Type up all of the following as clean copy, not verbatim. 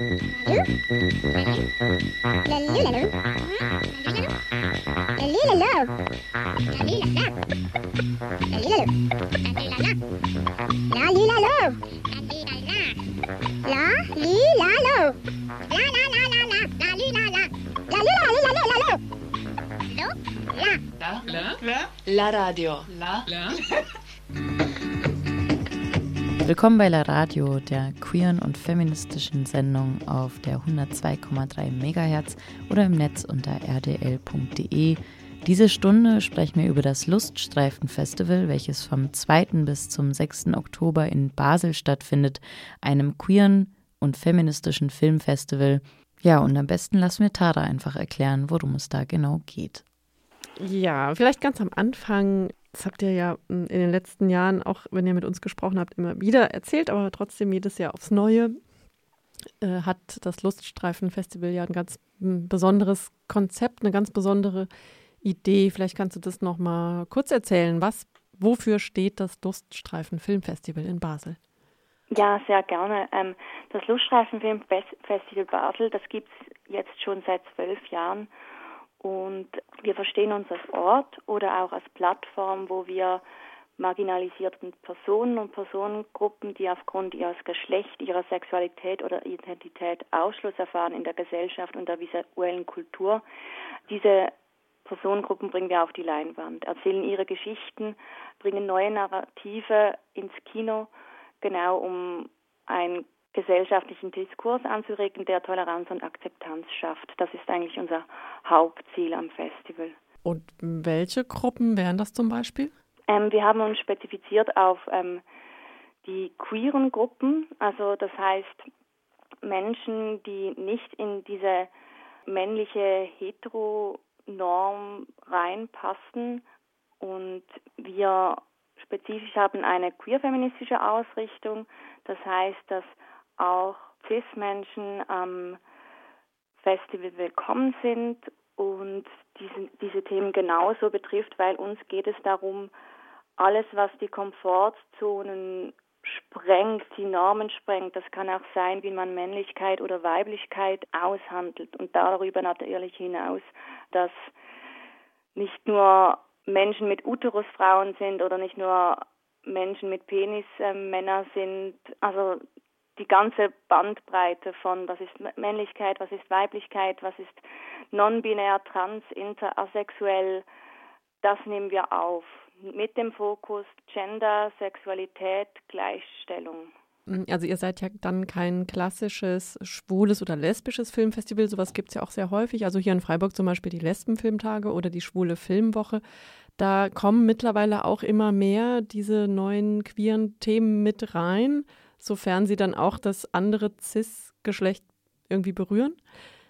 La Radio. Willkommen bei La Radio, der queeren und feministischen Sendung auf der 102,3 MHz oder im Netz unter rdl.de. Diese Stunde sprechen wir über das Luststreifen-Festival, welches vom 2. bis zum 6. Oktober in Basel stattfindet, einem queeren und feministischen Filmfestival. Ja, und am besten lassen wir Tara einfach erklären, worum es da genau geht. Ja, vielleicht ganz am Anfang. Das habt ihr ja in den letzten Jahren, auch wenn ihr mit uns gesprochen habt, immer wieder erzählt, aber trotzdem jedes Jahr aufs Neue hat das Luststreifen-Festival ja ein ganz besonderes Konzept, eine ganz besondere Idee. Vielleicht kannst du das nochmal kurz erzählen. Wofür steht das Luststreifen-Filmfestival in Basel? Ja, sehr gerne. Das Luststreifen-Filmfestival Basel, das gibt es jetzt schon seit 12 Jahren. Und wir verstehen uns als Ort oder auch als Plattform, wo wir marginalisierten Personen und Personengruppen, die aufgrund ihres Geschlechts, ihrer Sexualität oder Identität Ausschluss erfahren in der Gesellschaft und der visuellen Kultur, diese Personengruppen bringen wir auf die Leinwand, erzählen ihre Geschichten, bringen neue Narrative ins Kino, genau um ein gesellschaftlichen Diskurs anzuregen, der Toleranz und Akzeptanz schafft. Das ist eigentlich unser Hauptziel am Festival. Und welche Gruppen wären das zum Beispiel? Wir haben uns spezifiziert auf die queeren Gruppen, also das heißt Menschen, die nicht in diese männliche Heteronorm reinpassen, und wir spezifisch haben eine queer-feministische Ausrichtung, das heißt, dass auch Cis-Menschen am Festival willkommen sind und diese Themen genauso betrifft, weil uns geht es darum, alles, was die Komfortzonen sprengt, die Normen sprengt, das kann auch sein, wie man Männlichkeit oder Weiblichkeit aushandelt, und darüber natürlich hinaus, dass nicht nur Menschen mit Uterus Frauen sind oder nicht nur Menschen mit Penis Männer sind, also die ganze Bandbreite von was ist Männlichkeit, was ist Weiblichkeit, was ist non-binär, trans, inter, asexuell, das nehmen wir auf. Mit dem Fokus Gender, Sexualität, Gleichstellung. Also ihr seid ja dann kein klassisches schwules oder lesbisches Filmfestival, sowas gibt es ja auch sehr häufig. Also hier in Freiburg zum Beispiel die Lesbenfilmtage oder die schwule Filmwoche. Da kommen mittlerweile auch immer mehr diese neuen queeren Themen mit rein, sofern sie dann auch das andere Cis-Geschlecht irgendwie berühren,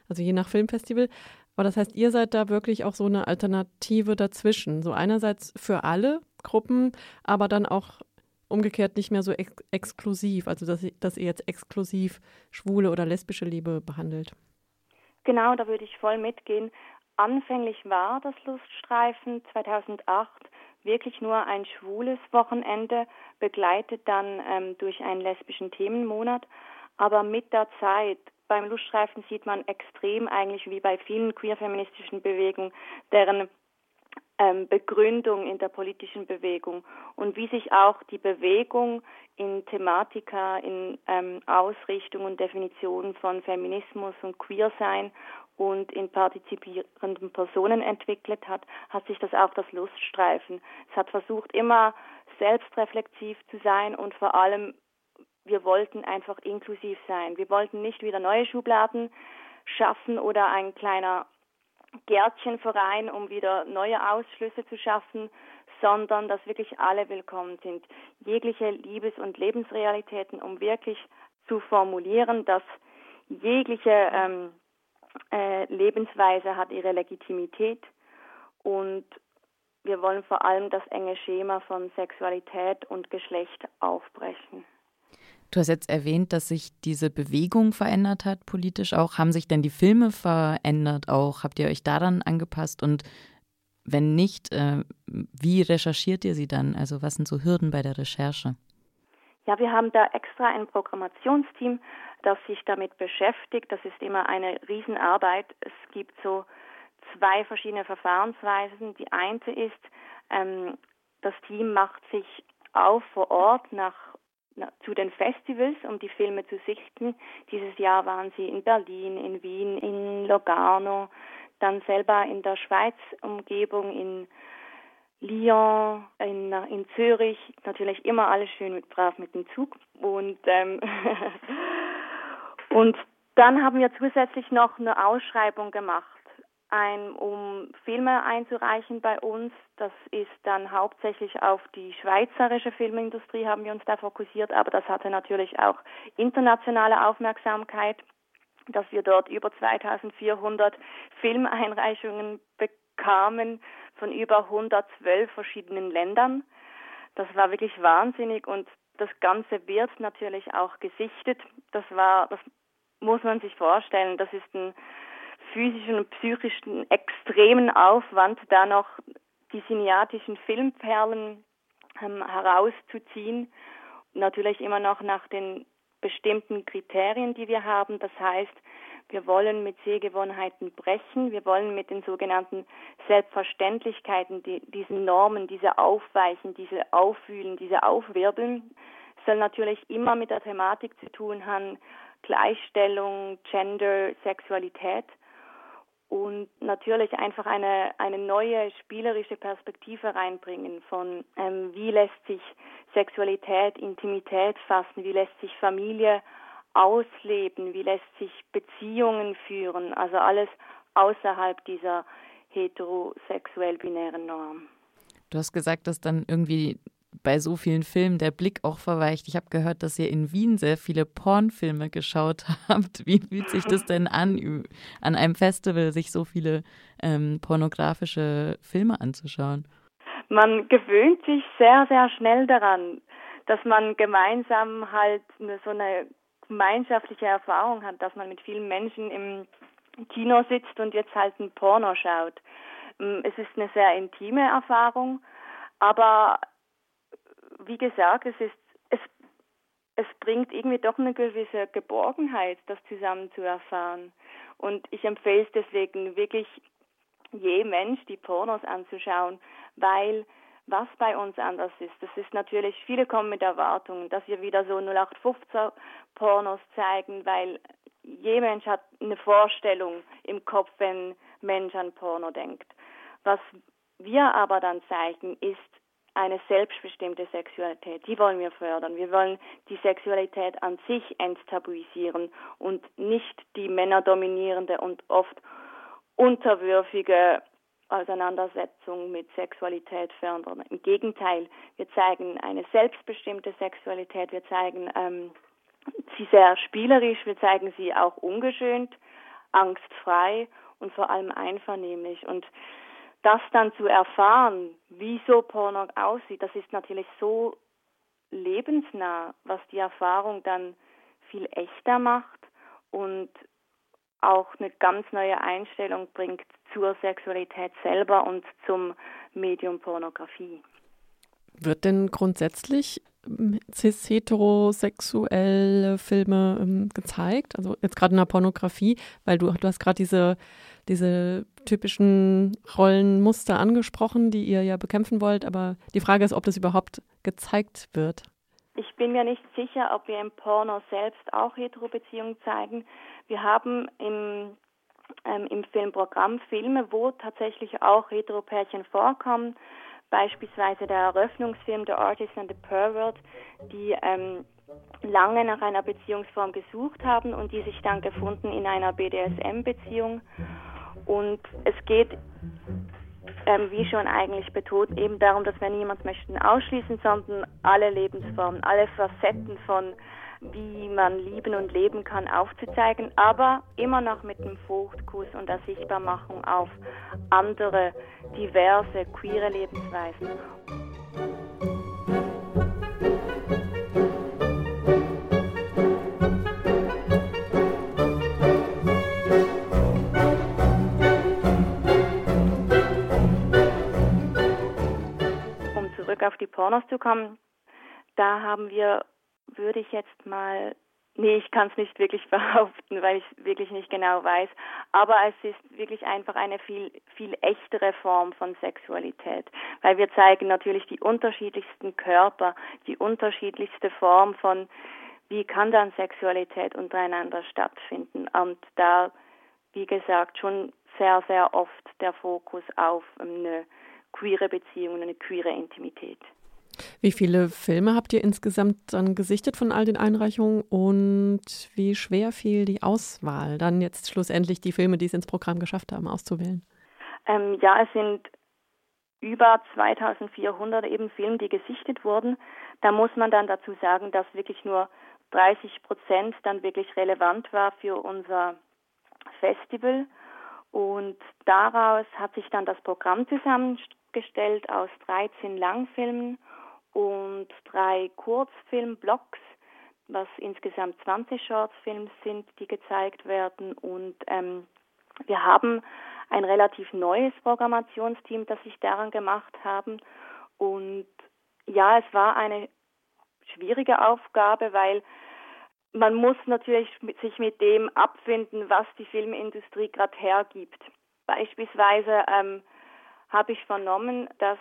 also je nach Filmfestival. Aber das heißt, ihr seid da wirklich auch so eine Alternative dazwischen. So einerseits für alle Gruppen, aber dann auch umgekehrt nicht mehr so exklusiv, also dass ihr jetzt exklusiv schwule oder lesbische Liebe behandelt. Genau, da würde ich voll mitgehen. Anfänglich war das Luststreifen 2008 wirklich nur ein schwules Wochenende, begleitet dann durch einen lesbischen Themenmonat. Aber mit der Zeit, beim Luststreifen sieht man extrem eigentlich wie bei vielen queer-feministischen Bewegungen, deren Begründung in der politischen Bewegung und wie sich auch die Bewegung in Thematika, in Ausrichtung und Definition von Feminismus und Queersein und in partizipierenden Personen entwickelt hat, hat sich das auch das Luststreifen. Es hat versucht, immer selbstreflexiv zu sein, und vor allem, wir wollten einfach inklusiv sein. Wir wollten nicht wieder neue Schubladen schaffen oder ein kleiner Gärtchenverein, um wieder neue Ausschlüsse zu schaffen, sondern dass wirklich alle willkommen sind. Jegliche Liebes- und Lebensrealitäten, um wirklich zu formulieren, dass jegliche Lebensweise hat ihre Legitimität, und wir wollen vor allem das enge Schema von Sexualität und Geschlecht aufbrechen. Du hast jetzt erwähnt, dass sich diese Bewegung verändert hat, politisch auch. Haben sich denn die Filme verändert auch? Habt ihr euch daran angepasst? Und wenn nicht, wie recherchiert ihr sie dann? Also was sind so Hürden bei der Recherche? Ja, wir haben da extra ein Programmationsteam, das sich damit beschäftigt. Das ist immer eine Riesenarbeit. Es gibt so zwei verschiedene Verfahrensweisen. Die eine ist, das Team macht sich auf vor Ort zu den Festivals, um die Filme zu sichten. Dieses Jahr waren sie in Berlin, in Wien, in Locarno, dann selber in der Schweiz-Umgebung, in Lyon, in Zürich, natürlich immer alles schön brav mit dem Zug. Und dann haben wir zusätzlich noch eine Ausschreibung gemacht, um Filme einzureichen bei uns. Das ist dann hauptsächlich auf die schweizerische Filmindustrie, haben wir uns da fokussiert, aber das hatte natürlich auch internationale Aufmerksamkeit, dass wir dort über 2400 Filmeinreichungen bekamen von über 112 verschiedenen Ländern. Das war wirklich wahnsinnig und das Ganze wird natürlich auch gesichtet. Das muss man sich vorstellen, das ist ein physischen und psychischen extremen Aufwand, da noch die cineatischen Filmperlen herauszuziehen. Natürlich immer noch nach den bestimmten Kriterien, die wir haben. Das heißt, wir wollen mit Sehgewohnheiten brechen. Wir wollen mit den sogenannten Selbstverständlichkeiten, diesen Normen, diese aufweichen, diese aufwühlen, diese aufwirbeln. Es soll natürlich immer mit der Thematik zu tun haben, Gleichstellung, Gender, Sexualität. Und natürlich einfach eine neue spielerische Perspektive reinbringen von wie lässt sich Sexualität, Intimität fassen, wie lässt sich Familie ausleben, wie lässt sich Beziehungen führen, also alles außerhalb dieser heterosexuell binären Norm. Du hast gesagt, dass dann irgendwie bei so vielen Filmen der Blick auch verweicht. Ich habe gehört, dass ihr in Wien sehr viele Pornfilme geschaut habt. Wie fühlt sich das denn an einem Festival, sich so viele pornografische Filme anzuschauen? Man gewöhnt sich sehr, sehr schnell daran, dass man gemeinsam halt so eine gemeinschaftliche Erfahrung hat, dass man mit vielen Menschen im Kino sitzt und jetzt halt ein Porno schaut. Es ist eine sehr intime Erfahrung, aber wie gesagt, es bringt irgendwie doch eine gewisse Geborgenheit, das zusammen zu erfahren. Und ich empfehle es deswegen wirklich jedem Mensch, die Pornos anzuschauen, weil was bei uns anders ist, das ist natürlich, viele kommen mit Erwartungen, dass wir wieder so 0815 Pornos zeigen, weil jeder Mensch hat eine Vorstellung im Kopf, wenn Mensch an Porno denkt. Was wir aber dann zeigen, ist eine selbstbestimmte Sexualität, die wollen wir fördern. Wir wollen die Sexualität an sich enttabuisieren und nicht die männerdominierende und oft unterwürfige Auseinandersetzung mit Sexualität fördern. Im Gegenteil, wir zeigen eine selbstbestimmte Sexualität, wir zeigen sie sehr spielerisch, wir zeigen sie auch ungeschönt, angstfrei und vor allem einvernehmlich. Und das dann zu erfahren, wie so Porno aussieht, das ist natürlich so lebensnah, was die Erfahrung dann viel echter macht und auch eine ganz neue Einstellung bringt zur Sexualität selber und zum Medium Pornografie. Wird denn grundsätzlich cis-heterosexuelle Filme gezeigt? Also jetzt gerade in der Pornografie, weil du hast gerade diese typischen Rollenmuster angesprochen, die ihr ja bekämpfen wollt, aber die Frage ist, ob das überhaupt gezeigt wird. Ich bin mir nicht sicher, ob wir im Porno selbst auch Hetero-Beziehungen zeigen. Wir haben im Filmprogramm Filme, wo tatsächlich auch Hetero-Pärchen vorkommen, beispielsweise der Eröffnungsfilm The Artist and the Pervert, die lange nach einer Beziehungsform gesucht haben und die sich dann gefunden in einer BDSM-Beziehung. Und es geht, wie schon eigentlich betont, eben darum, dass wir niemanden möchten ausschließen, sondern alle Lebensformen, alle Facetten von, wie man lieben und leben kann, aufzuzeigen, aber immer noch mit einem Fokus und der Sichtbarmachung auf andere, diverse, queere Lebensweisen. Auf die Pornos zu kommen, da haben wir würde ich jetzt mal... Nee, ich kann es nicht wirklich behaupten, weil ich es wirklich nicht genau weiß. Aber es ist wirklich einfach eine viel, viel echtere Form von Sexualität. Weil wir zeigen natürlich die unterschiedlichsten Körper, die unterschiedlichste Form von, wie kann dann Sexualität untereinander stattfinden. Und da, wie gesagt, schon sehr, sehr oft der Fokus auf eine queere Beziehung, eine queere Intimität. Wie viele Filme habt ihr insgesamt dann gesichtet von all den Einreichungen und wie schwer fiel die Auswahl, dann jetzt schlussendlich die Filme, die es ins Programm geschafft haben, auszuwählen? Ja, es sind über 2400 eben Filme, die gesichtet wurden. Da muss man dann dazu sagen, dass wirklich nur 30% dann wirklich relevant war für unser Festival. Und daraus hat sich dann das Programm zusammengestellt aus 13 Langfilmen und 3 Kurzfilmblocks, was insgesamt 20 Shortfilme sind, die gezeigt werden. Und wir haben ein relativ neues Programmationsteam, das sich daran gemacht haben. Und ja, es war eine schwierige Aufgabe, weil man muss natürlich sich mit dem abfinden, was die Filmindustrie gerade hergibt. Beispielsweise habe ich vernommen, dass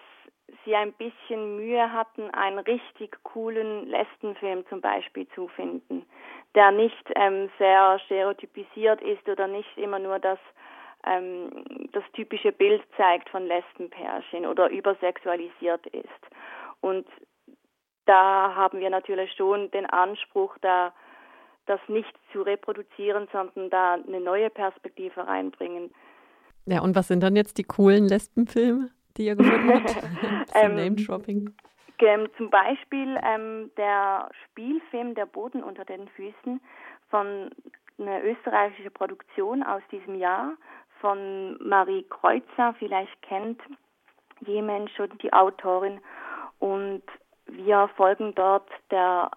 sie ein bisschen Mühe hatten, einen richtig coolen Lesbenfilm zum Beispiel zu finden, der nicht sehr stereotypisiert ist oder nicht immer nur das typische Bild zeigt von Lesbenpärchen oder übersexualisiert ist. Und da haben wir natürlich schon den Anspruch, da das nicht zu reproduzieren, sondern da eine neue Perspektive reinbringen. Ja, und was sind dann jetzt die coolen Lesbenfilme, die ihr gefunden habt? Name-Dropping. Zum Beispiel der Spielfilm Der Boden unter den Füßen von einer österreichischen Produktion aus diesem Jahr von Marie Kreutzer. Vielleicht kennt jemand schon die Autorin. Und wir folgen dort der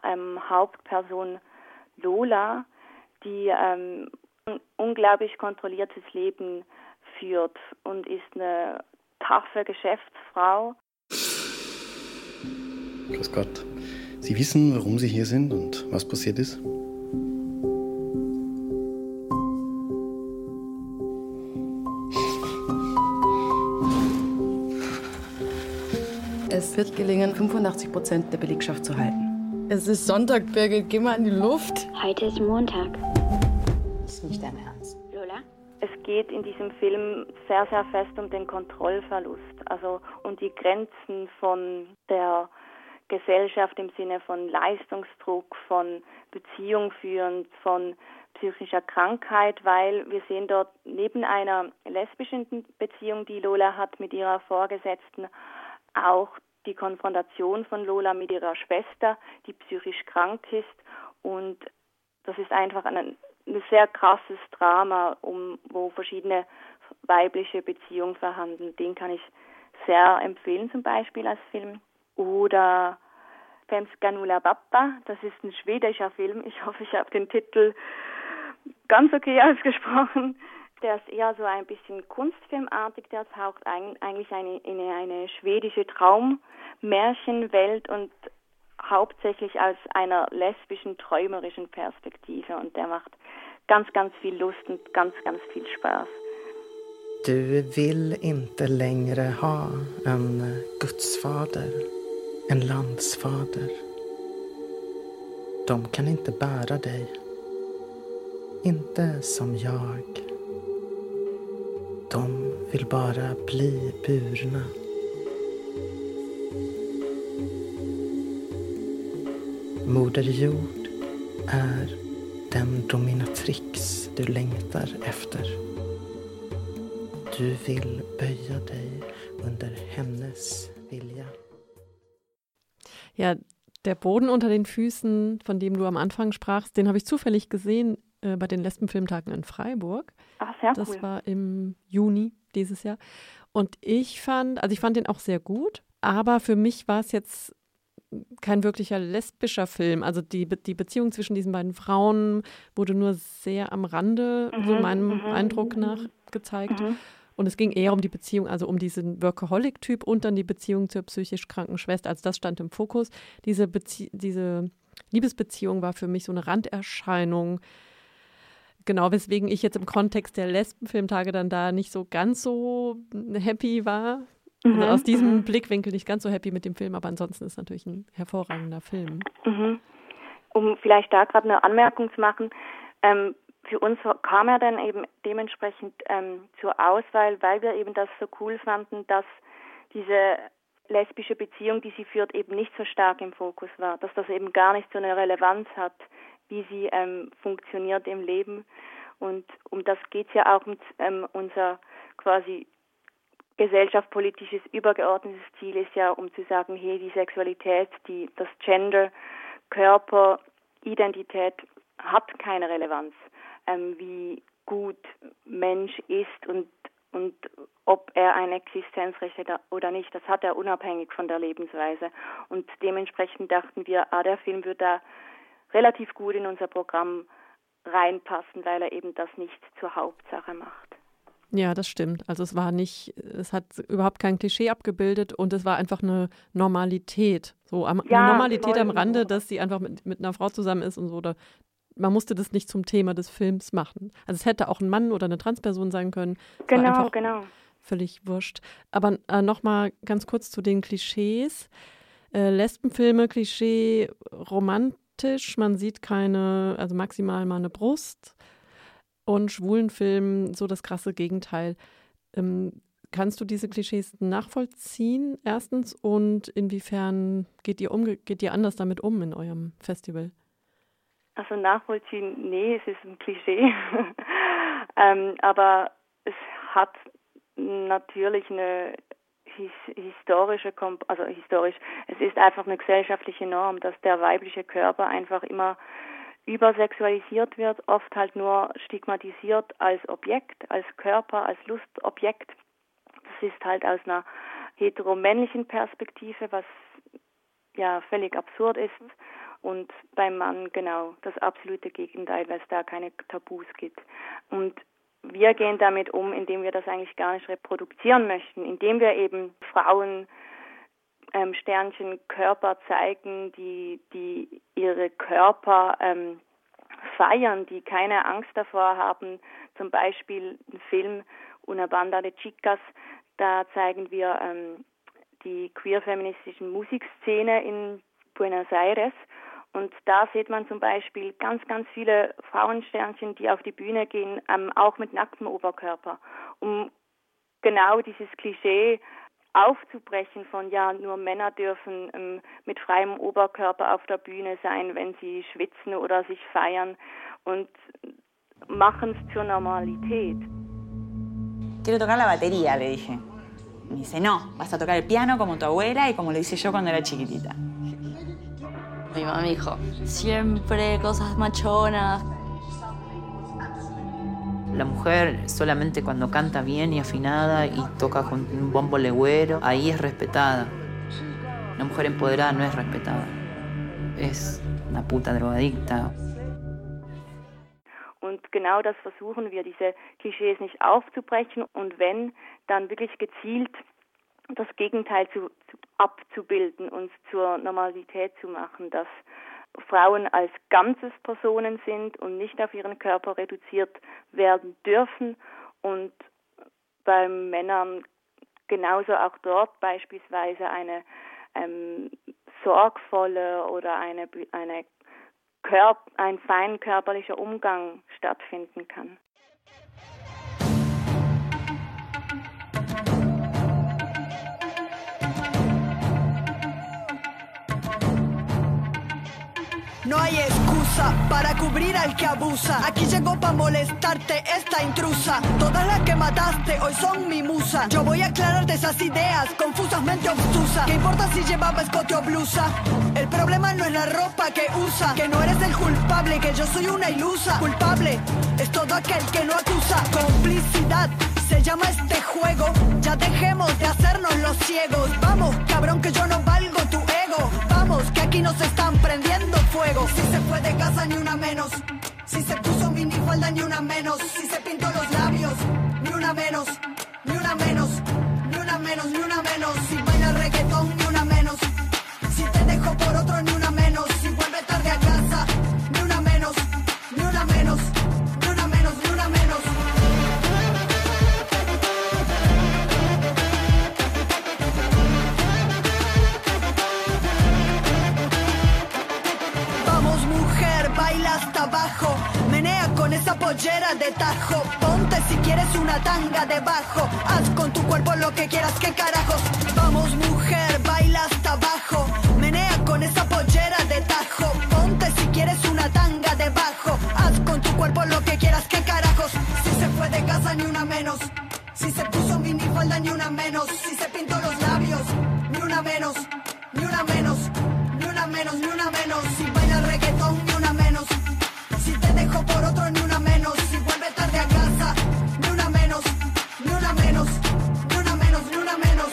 Hauptperson Lola, die ein unglaublich kontrolliertes Leben führt und ist eine taffe Geschäftsfrau. Grüß Gott. Sie wissen, warum Sie hier sind und was passiert ist? Es wird gelingen, 85% der Belegschaft zu halten. Es ist Sonntag, Birgit, geh mal in die Luft. Heute ist Montag. Ist nicht dein Ernst. Es geht in diesem Film sehr, sehr fest um den Kontrollverlust, also um die Grenzen von der Gesellschaft im Sinne von Leistungsdruck, von Beziehung führen, von psychischer Krankheit, weil wir sehen dort neben einer lesbischen Beziehung, die Lola hat mit ihrer Vorgesetzten, auch die Konfrontation von Lola mit ihrer Schwester, die psychisch krank ist, und das ist einfach ein sehr krasses Drama, wo verschiedene weibliche Beziehungen verhandeln. Den kann ich sehr empfehlen, zum Beispiel als Film. Oder Pemskanula Bappa, das ist ein schwedischer Film. Ich hoffe, ich habe den Titel ganz okay ausgesprochen. Der ist eher so ein bisschen kunstfilmartig. Der taucht eigentlich in eine schwedische Traummärchenwelt und hauptsächlich aus einer lesbischen, träumerischen Perspektive, und der macht ganz, ganz viel Lust und ganz, ganz viel Spaß. Du vill inte längre ha en gudsfader, en landsfader. De kan inte bära dig, inte som jag. De vill bara bli burna. Moder Jord är den dominatrix du längtar efter. Du vill böja dig under hennes vilja. Ja, der Boden unter den Füßen, von dem du am Anfang sprachst, den habe ich zufällig gesehen bei den Lesbenfilmtagen in Freiburg. Ach, sehr cool. Das war im Juni dieses Jahr. Und ich fand den auch sehr gut, aber für mich war es jetzt kein wirklicher lesbischer Film. Also die Beziehung zwischen diesen beiden Frauen wurde nur sehr am Rande, so meinem Eindruck nach, gezeigt. Und es ging eher um die Beziehung, also um diesen Workaholic-Typ und dann die Beziehung zur psychisch kranken Schwester. Also das stand im Fokus. Diese Liebesbeziehung war für mich so eine Randerscheinung. Genau, weswegen ich jetzt im Kontext der Lesbenfilmtage dann da nicht so ganz so happy war. Mhm. Aus diesem Blickwinkel nicht ganz so happy mit dem Film, aber ansonsten ist natürlich ein hervorragender Film. Mhm. Um vielleicht da gerade eine Anmerkung zu machen, für uns kam er dann eben dementsprechend zur Auswahl, weil wir eben das so cool fanden, dass diese lesbische Beziehung, die sie führt, eben nicht so stark im Fokus war, dass das eben gar nicht so eine Relevanz hat, wie sie funktioniert im Leben. Und um das geht es ja auch mit unser quasi gesellschaftspolitisches übergeordnetes Ziel ist ja, um zu sagen, hey, die Sexualität, das Gender, Körper, Identität hat keine Relevanz, wie gut Mensch ist und ob er eine Existenzrecht hat oder nicht, das hat er unabhängig von der Lebensweise. Und dementsprechend dachten wir, der Film würde da relativ gut in unser Programm reinpassen, weil er eben das nicht zur Hauptsache macht. Ja, das stimmt. Also es hat überhaupt kein Klischee abgebildet und es war einfach eine Normalität. Am Rande, dass sie einfach mit einer Frau zusammen ist und so. Oder man musste das nicht zum Thema des Films machen. Also es hätte auch ein Mann oder eine Transperson sein können. Genau. Völlig wurscht. Aber nochmal ganz kurz zu den Klischees. Lesbenfilme, Klischee, romantisch. Man sieht also maximal mal eine Brust. Und schwulen Filmen so das krasse Gegenteil. Kannst du diese Klischees nachvollziehen, erstens? Und inwiefern geht ihr anders damit um in eurem Festival? Also nachvollziehen, nee, es ist ein Klischee. Aber es hat natürlich eine es ist einfach eine gesellschaftliche Norm, dass der weibliche Körper einfach immer übersexualisiert wird, oft halt nur stigmatisiert als Objekt, als Körper, als Lustobjekt. Das ist halt aus einer heteromännlichen Perspektive, was ja völlig absurd ist. Und beim Mann genau das absolute Gegenteil, weil es da keine Tabus gibt. Und wir gehen damit um, indem wir das eigentlich gar nicht reproduzieren möchten, indem wir eben Frauen Körper zeigen, die ihre Körper feiern, die keine Angst davor haben. Zum Beispiel im Film Una Banda de Chicas, da zeigen wir die queer-feministischen Musikszene in Buenos Aires. Und da sieht man zum Beispiel ganz, ganz viele Frauensternchen, die auf die Bühne gehen, auch mit nacktem Oberkörper, um genau dieses Klischee aufzubrechen von, ja, nur Männer dürfen mit freiem Oberkörper auf der Bühne sein, wenn sie schwitzen oder sich feiern, und machen es zur Normalität. Quiero tocar la batería, le dije. Me dice, no, vas a tocar el piano como tu abuela y como lo hice yo cuando era chiquitita. Mi mamá me dijo, siempre cosas machonas. La mujer solamente cuando canta bien y afinada y toca con un bombo legüero, ahí es respetada. La mujer empoderada no es respetada. Es una puta drogadicta. Und genau das versuchen wir, diese Klischees nicht aufzubrechen und wenn, dann wirklich gezielt das Gegenteil abzubilden und zur Normalität zu machen, dass Frauen als ganzes Personen sind und nicht auf ihren Körper reduziert werden dürfen, und bei Männern genauso auch dort beispielsweise eine sorgvolle oder ein fein körperlicher Umgang stattfinden kann. No hay excusa para cubrir al que abusa. Aquí llegó pa' molestarte esta intrusa. Todas las que mataste hoy son mi musa. Yo voy a aclararte esas ideas, confusamente obtusa. ¿Qué importa si llevaba escote o blusa? El problema no es la ropa que usa. Que no eres el culpable, que yo soy una ilusa. Culpable es todo aquel que no acusa. Complicidad se llama este juego. Ya dejemos de hacernos los ciegos. Vamos, cabrón, que yo no valgo tu ego. Vamos, que aquí nos están prendiendo fuego. Si se fue de casa ni una menos. Si se puso minifalda ni una menos. Si se pintó los labios ni una menos. Ni una menos, ni una menos, ni una menos. Si baila reggaetón ni una menos. Si te dejó por otro ni una menos. Si vuelve tarde a casa. hasta abajo, menea con esa pollera de tajo, ponte si quieres una tanga debajo, haz con tu cuerpo lo que quieras, qué carajos, vamos mujer, baila hasta abajo, menea con esa pollera de tajo, ponte si quieres una tanga debajo, haz con tu cuerpo lo que quieras, qué carajos, si se fue de casa ni una menos, si se puso minifalda ni una menos, si se pintó los labios, ni una menos, ni una menos, ni una menos, ni una menos, si baila reggaetón, ni una menos, si te dejo por otro, ni una menos, si vuelve tarde a casa, ni una menos, ni una menos, ni una menos, ni una menos.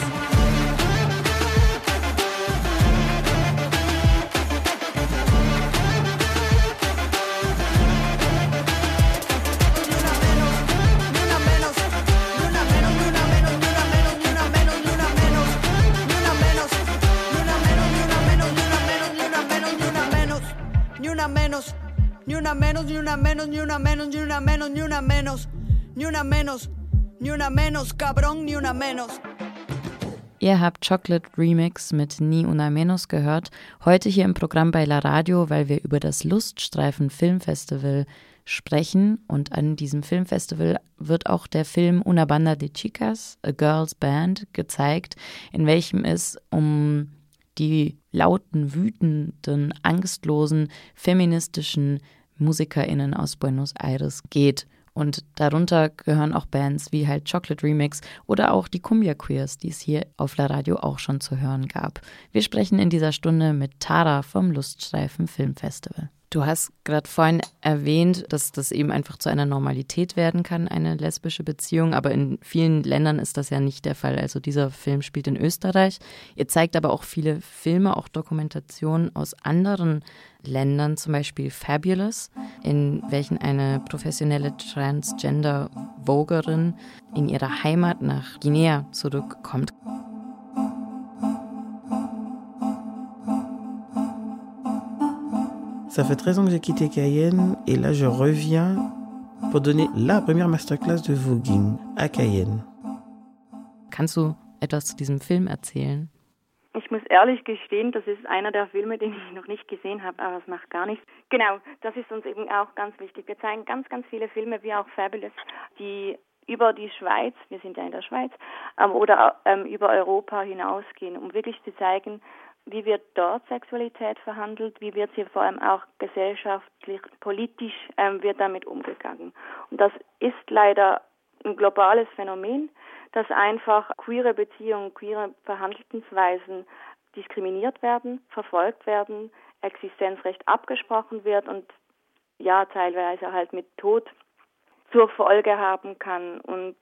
Menos, ni una menos, ni una menos, ni una menos, ni una menos, ni una menos, ni una menos, ni una menos, cabrón, ni una menos. Ihr habt Chocolate Remix mit Ni Una Menos gehört, heute hier im Programm bei La Radio, weil wir über das Luststreifen-Filmfestival sprechen. Und an diesem Filmfestival wird auch der Film Una Banda de Chicas, A Girls Band, gezeigt, in welchem es um die lauten, wütenden, angstlosen, feministischen MusikerInnen aus Buenos Aires geht. Und darunter gehören auch Bands wie halt Chocolate Remix oder auch die Cumbia Queers, die es hier auf La Radio auch schon zu hören gab. Wir sprechen in dieser Stunde mit Tara vom Luststreifen Filmfestival. Du hast gerade vorhin erwähnt, dass das eben einfach zu einer Normalität werden kann, eine lesbische Beziehung. Aber in vielen Ländern ist das ja nicht der Fall. Also dieser Film spielt in Österreich. Ihr zeigt aber auch viele Filme, auch Dokumentationen aus anderen Ländern, zum Beispiel Fabulous, in welchen eine professionelle Transgender-Voguerin in ihrer Heimat nach Guinea zurückkommt. Ça fait 13 ans que j'ai quitté Cayenne et là je reviens pour donner la première masterclass de voguing à Cayenne. Kannst du etwas zu diesem Film erzählen? Ich muss ehrlich gestehen, das ist einer der Filme, den ich noch nicht gesehen habe, aber es macht gar nichts. Genau, das ist uns eben auch ganz wichtig. Wir zeigen ganz, ganz viele Filme, wie auch Fabulous, die über die Schweiz, wir sind ja in der Schweiz, oder über Europa hinausgehen, um wirklich zu zeigen, wie wird dort Sexualität verhandelt, wie wird sie vor allem auch gesellschaftlich, politisch wird damit umgegangen. Und das ist leider ein globales Phänomen, dass einfach queere Beziehungen, queere Verhandlungsweisen diskriminiert werden, verfolgt werden, Existenzrecht abgesprochen wird und ja, teilweise halt mit Tod zur Folge haben kann. Und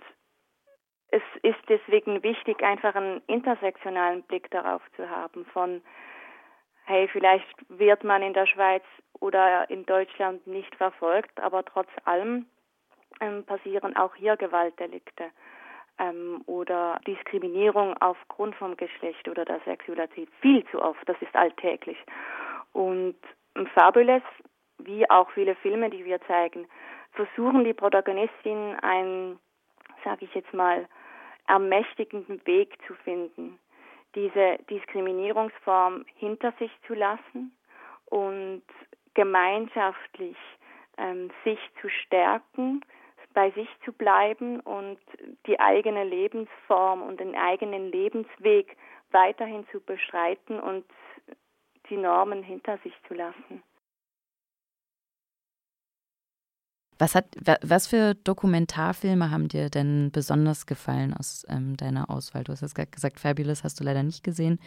es ist deswegen wichtig, einfach einen intersektionalen Blick darauf zu haben von, hey, vielleicht wird man in der Schweiz oder in Deutschland nicht verfolgt, aber trotz allem passieren auch hier Gewaltdelikte oder Diskriminierung aufgrund vom Geschlecht oder der Sexualität viel zu oft, das ist alltäglich. Und Fabulous, wie auch viele Filme, die wir zeigen, versuchen die Protagonistin einen, sage ich jetzt mal, ermächtigenden Weg zu finden, diese Diskriminierungsform hinter sich zu lassen und gemeinschaftlich sich zu stärken, bei sich zu bleiben und die eigene Lebensform und den eigenen Lebensweg weiterhin zu beschreiten und die Normen hinter sich zu lassen. Was für Dokumentarfilme haben dir denn besonders gefallen aus deiner Auswahl? Du hast jetzt gerade gesagt, Fabulous hast du leider nicht gesehen,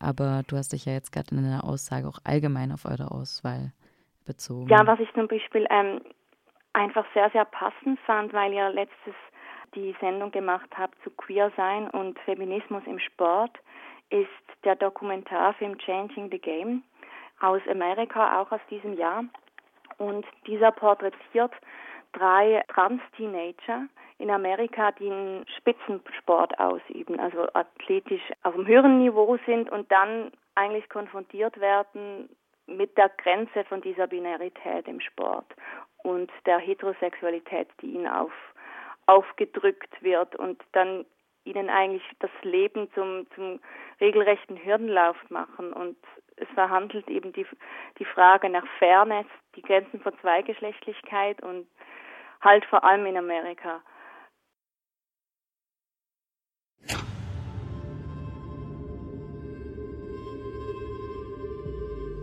aber du hast dich ja jetzt gerade in deiner Aussage auch allgemein auf eure Auswahl bezogen. Ja, was ich zum Beispiel einfach sehr, sehr passend fand, weil ihr letztes die Sendung gemacht habt zu Queer Sein und Feminismus im Sport, ist der Dokumentarfilm Changing the Game aus Amerika, auch aus diesem Jahr. Und dieser porträtiert 3 Trans-Teenager in Amerika, die einen Spitzensport ausüben, also athletisch auf einem höheren Niveau sind und dann eigentlich konfrontiert werden mit der Grenze von dieser Binarität im Sport und der Heterosexualität, die ihnen aufgedrückt wird und dann ihnen eigentlich das Leben zum regelrechten Hürdenlauf machen und es verhandelt eben die Frage nach Fairness, die Grenzen von Zweigeschlechtlichkeit und halt vor allem in Amerika.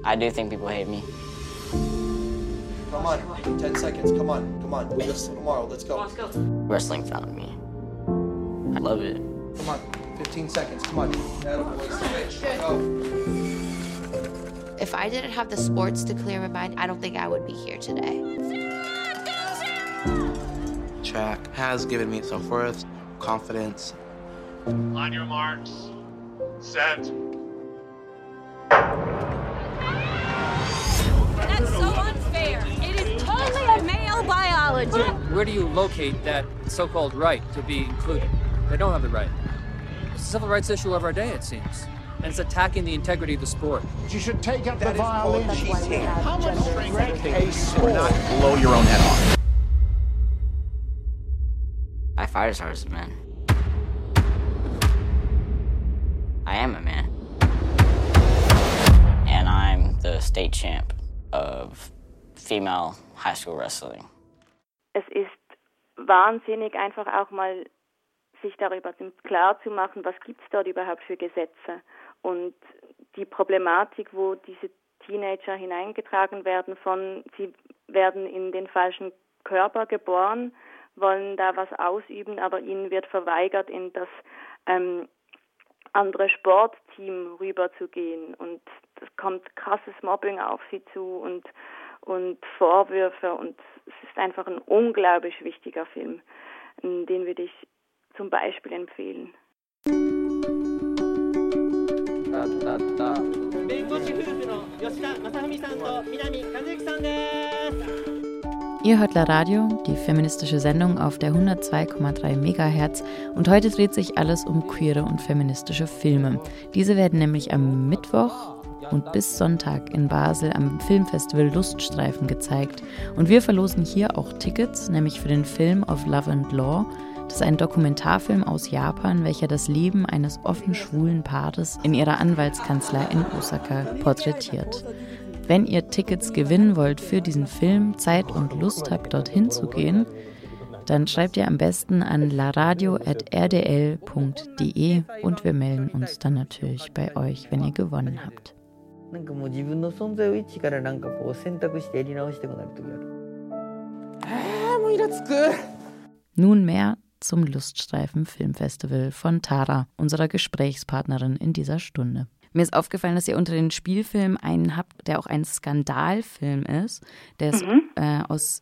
I do think people hate me. Come on, 10 seconds, come on, we'll wrestle tomorrow, let's go. Wrestling found me. I love it. Come on, 15 seconds, come on. Go. If I didn't have the sports to clear my mind, I don't think I would be here today. Track has given me self-worth, confidence. On your marks, set. That's so unfair. It is totally a male biology. Where do you locate that so-called right to be included? They don't have the right. It's a civil rights issue of our day, it seems. And it's attacking the integrity of the sport. You should take up that the violin. How much strength do you think or not blow your own head off? I fight as hard as a man. I am a man. And I'm the state champ. Of female high school wrestling. Es ist wahnsinnig, einfach auch mal sich darüber klar zu machen, was gibt es dort überhaupt für Gesetze. Und die Problematik, wo diese Teenager hineingetragen werden sie werden in den falschen Körper geboren, wollen da was ausüben, aber ihnen wird verweigert, in das andere Sportteam rüberzugehen, und es kommt krasses Mobbing auf sie zu und Vorwürfe, und es ist einfach ein unglaublich wichtiger Film, den würde ich zum Beispiel empfehlen. Ihr hört La Radio, die feministische Sendung auf der 102,3 MHz, und heute dreht sich alles um queere und feministische Filme. Diese werden nämlich am Mittwoch und bis Sonntag in Basel am Filmfestival Luststreifen gezeigt, und wir verlosen hier auch Tickets, nämlich für den Film Of Love and Law. Das ist ein Dokumentarfilm aus Japan, welcher das Leben eines offen schwulen Paares in ihrer Anwaltskanzlei in Osaka porträtiert. Wenn ihr Tickets gewinnen wollt für diesen Film, Zeit und Lust habt, dorthin zu gehen, dann schreibt ihr am besten an laradio@rdl.de und wir melden uns dann natürlich bei euch, wenn ihr gewonnen habt. Nunmehr zum Luststreifen-Filmfestival von Tara, unserer Gesprächspartnerin in dieser Stunde. Mir ist aufgefallen, dass ihr unter den Spielfilmen einen habt, der auch ein Skandalfilm ist. Der ist aus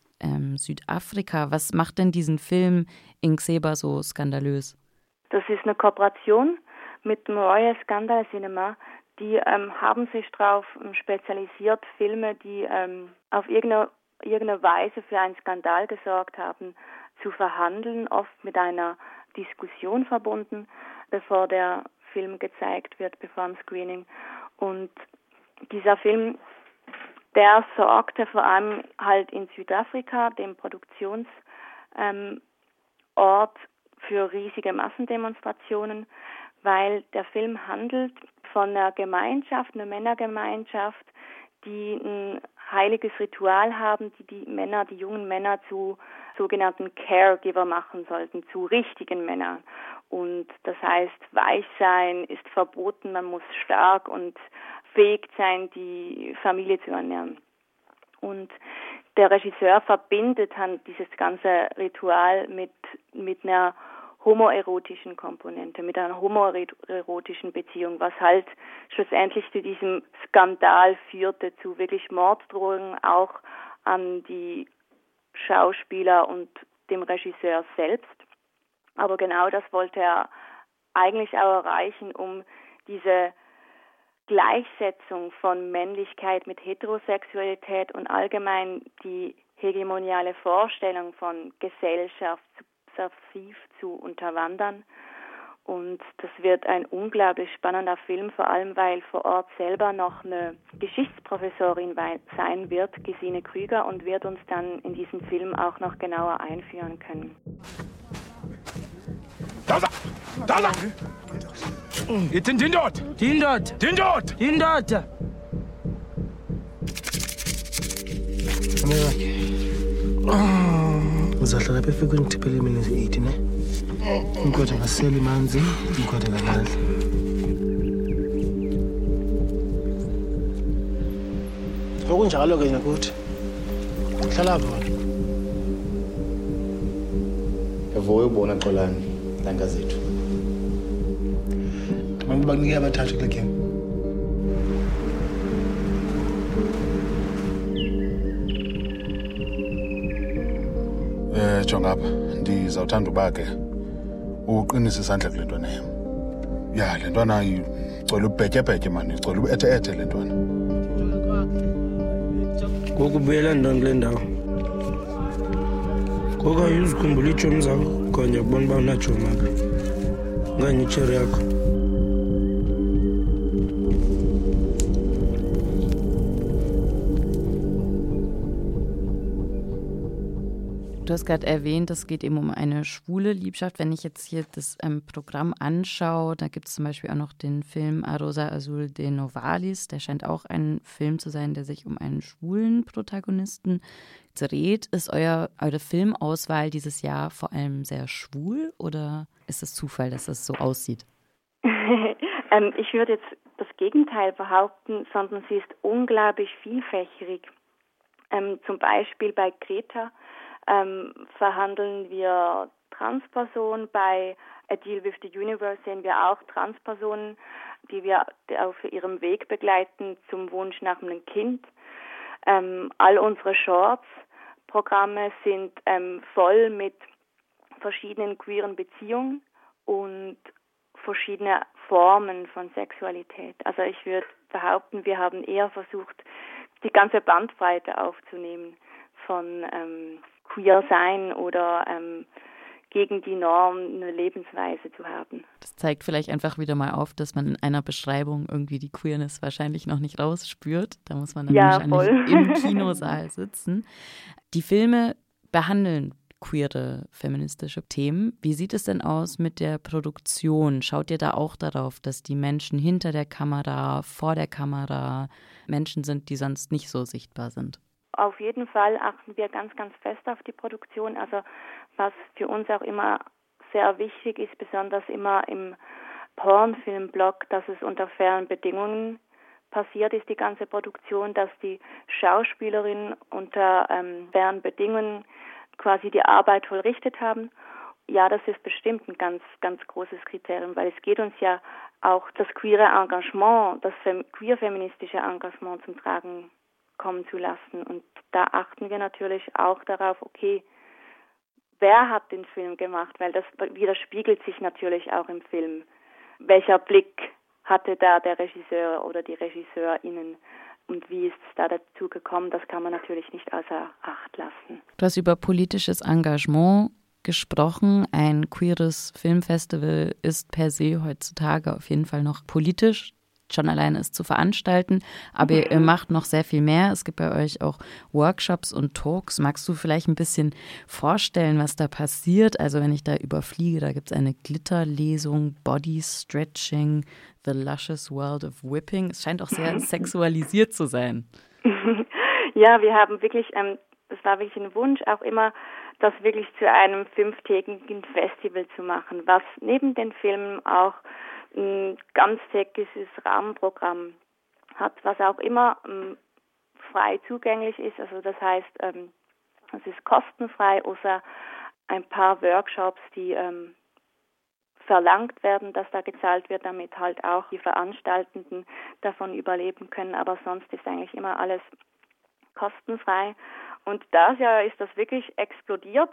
Südafrika. Was macht denn diesen Film in Xeba so skandalös? Das ist eine Kooperation mit dem Royal Skandal Cinema. Die haben sich darauf spezialisiert, Filme, die auf irgendeine Weise für einen Skandal gesorgt haben, zu verhandeln, oft mit einer Diskussion verbunden, bevor der Film gezeigt wird, bevor ein Screening. Und dieser Film, der sorgte vor allem halt in Südafrika, dem Produktionsort, für riesige Massendemonstrationen, weil der Film handelt von einer Gemeinschaft, einer Männergemeinschaft, die ein heiliges Ritual haben, die jungen Männer zu sogenannten Caregiver machen sollten, zu richtigen Männern. Und das heißt, weich sein ist verboten, man muss stark und fähig sein, die Familie zu ernähren. Und der Regisseur verbindet dann dieses ganze Ritual mit einer homoerotischen Komponente, mit einer homoerotischen Beziehung, was halt schlussendlich zu diesem Skandal führte, zu wirklich Morddrohungen auch an die Schauspieler und dem Regisseur selbst. Aber genau das wollte er eigentlich auch erreichen, um diese Gleichsetzung von Männlichkeit mit Heterosexualität und allgemein die hegemoniale Vorstellung von Gesellschaft zu unterwandern. Und das wird ein unglaublich spannender Film, vor allem weil vor Ort selber noch eine Geschichtsprofessorin sein wird, Gesine Krüger, und wird uns dann in diesen Film auch noch genauer einführen können. Da! Jetzt sind hindert! And they're like, uzahla phefu kungithiphele mina i8 ne. Inkoda ngaseli manzi, inkoda ngalala. Okunjalo ke nakuthi. Hlala bona. Evoye ubona xolani langa zethu. Abantu banike abathathu kule game. Jonga apha ndizawuthanda ubake uqinise isandla kule ntwana yam. Ya le ntwana igcwele ubhetyebhetye manje, igcwele uethe-ethe le ntwana. Ngokubuyela ndani kule ndawo. Ngoku ayizikhumbula itshomi zakho okanye kubona uba unatshomi apha. Okanye itsheri yakho. Du hast gerade erwähnt, es geht eben um eine schwule Liebschaft. Wenn ich jetzt hier das Programm anschaue, da gibt es zum Beispiel auch noch den Film A Rosa Azul de Novalis. Der scheint auch ein Film zu sein, der sich um einen schwulen Protagonisten dreht. Ist eure Filmauswahl dieses Jahr vor allem sehr schwul oder ist es Zufall, dass es so aussieht? Ich würde jetzt das Gegenteil behaupten, sondern sie ist unglaublich vielfächerig. Zum Beispiel bei Greta. Verhandeln wir Transpersonen. Bei A Deal with the Universe sehen wir auch Transpersonen, die wir auf ihrem Weg begleiten zum Wunsch nach einem Kind. All unsere Shorts-Programme sind voll mit verschiedenen queeren Beziehungen und verschiedene Formen von Sexualität. Also ich würde behaupten, wir haben eher versucht, die ganze Bandbreite aufzunehmen von queer sein oder gegen die Norm eine Lebensweise zu haben. Das zeigt vielleicht einfach wieder mal auf, dass man in einer Beschreibung irgendwie die Queerness wahrscheinlich noch nicht rausspürt. Da muss man dann wahrscheinlich im Kinosaal sitzen. Die Filme behandeln queere feministische Themen. Wie sieht es denn aus mit der Produktion? Schaut ihr da auch darauf, dass die Menschen hinter der Kamera, vor der Kamera Menschen sind, die sonst nicht so sichtbar sind? Auf jeden Fall achten wir ganz, ganz fest auf die Produktion. Also was für uns auch immer sehr wichtig ist, besonders immer im Pornfilm-Blog, dass es unter fairen Bedingungen passiert ist, die ganze Produktion, dass die Schauspielerinnen unter fairen Bedingungen quasi die Arbeit vollrichtet haben. Ja, das ist bestimmt ein ganz, ganz großes Kriterium, weil es geht uns ja auch das queere Engagement, das queer-feministische Engagement zum Tragen kommen zu lassen. Und da achten wir natürlich auch darauf, okay, wer hat den Film gemacht? Weil das widerspiegelt sich natürlich auch im Film. Welcher Blick hatte da der Regisseur oder die RegisseurInnen? Und wie ist es da dazu gekommen? Das kann man natürlich nicht außer Acht lassen. Du hast über politisches Engagement gesprochen. Ein queeres Filmfestival ist per se heutzutage auf jeden Fall noch politisch. Schon alleine ist zu veranstalten, aber ihr macht noch sehr viel mehr. Es gibt bei euch auch Workshops und Talks. Magst du vielleicht ein bisschen vorstellen, was da passiert? Also wenn ich da überfliege, da gibt es eine Glitterlesung, Body Stretching, The Luscious World of Whipping. Es scheint auch sehr sexualisiert zu sein. Ja, wir haben wirklich, das war wirklich ein Wunsch, auch immer das wirklich zu einem 5-tägigen Festival zu machen, was neben den Filmen auch ein ganztägiges Rahmenprogramm hat, was auch immer frei zugänglich ist. Also das heißt, es ist kostenfrei, außer ein paar Workshops, die verlangt werden, dass da gezahlt wird, damit halt auch die Veranstaltenden davon überleben können. Aber sonst ist eigentlich immer alles kostenfrei. Und das Jahr ist das wirklich explodiert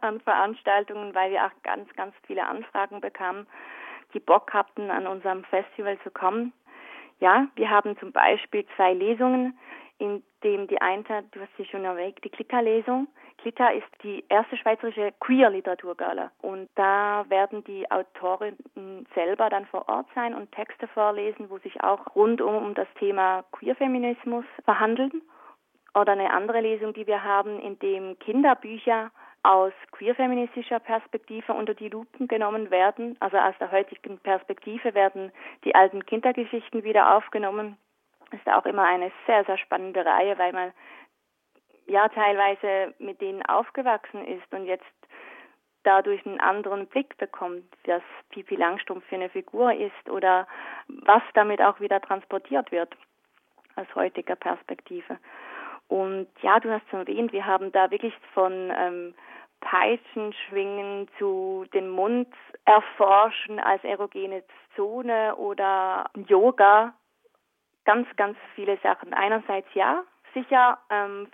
an Veranstaltungen, weil wir auch ganz, ganz viele Anfragen bekamen, die Bock hatten, an unserem Festival zu kommen. Ja, wir haben zum Beispiel 2 Lesungen, in dem die eine, du hast sie schon erwähnt, die Klitta-Lesung. Klitta ist die erste schweizerische Queer-Literaturgala. Und da werden die Autorinnen selber dann vor Ort sein und Texte vorlesen, wo sich auch rundum um das Thema Queer-Feminismus verhandeln. Oder eine andere Lesung, die wir haben, in dem Kinderbücher aus queerfeministischer Perspektive unter die Lupen genommen werden. Also aus der heutigen Perspektive werden die alten Kindergeschichten wieder aufgenommen. Ist auch immer eine sehr, sehr spannende Reihe, weil man ja teilweise mit ihnen aufgewachsen ist und jetzt dadurch einen anderen Blick bekommt, was Pipi Langstrumpf für eine Figur ist oder was damit auch wieder transportiert wird aus heutiger Perspektive. Und ja, du hast schon erwähnt, wir haben da wirklich von Peitschenschwingen zu den Mund erforschen als erogene Zone oder Yoga, ganz, ganz viele Sachen. Einerseits ja, sicher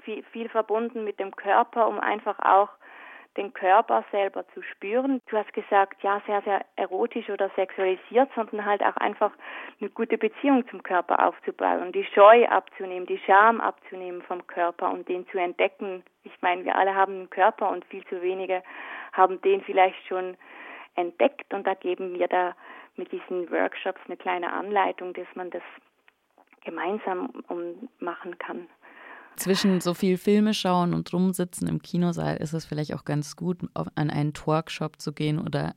viel verbunden mit dem Körper, um einfach auch den Körper selber zu spüren. Du hast gesagt, ja, sehr, sehr erotisch oder sexualisiert, sondern halt auch einfach eine gute Beziehung zum Körper aufzubauen, die Scheu abzunehmen, die Scham abzunehmen vom Körper und den zu entdecken. Ich meine, wir alle haben einen Körper und viel zu wenige haben den vielleicht schon entdeckt, und da geben wir da mit diesen Workshops eine kleine Anleitung, dass man das gemeinsam machen kann. Zwischen so viel Filme schauen und rumsitzen im Kinosaal ist es vielleicht auch ganz gut, an einen Talkshop zu gehen oder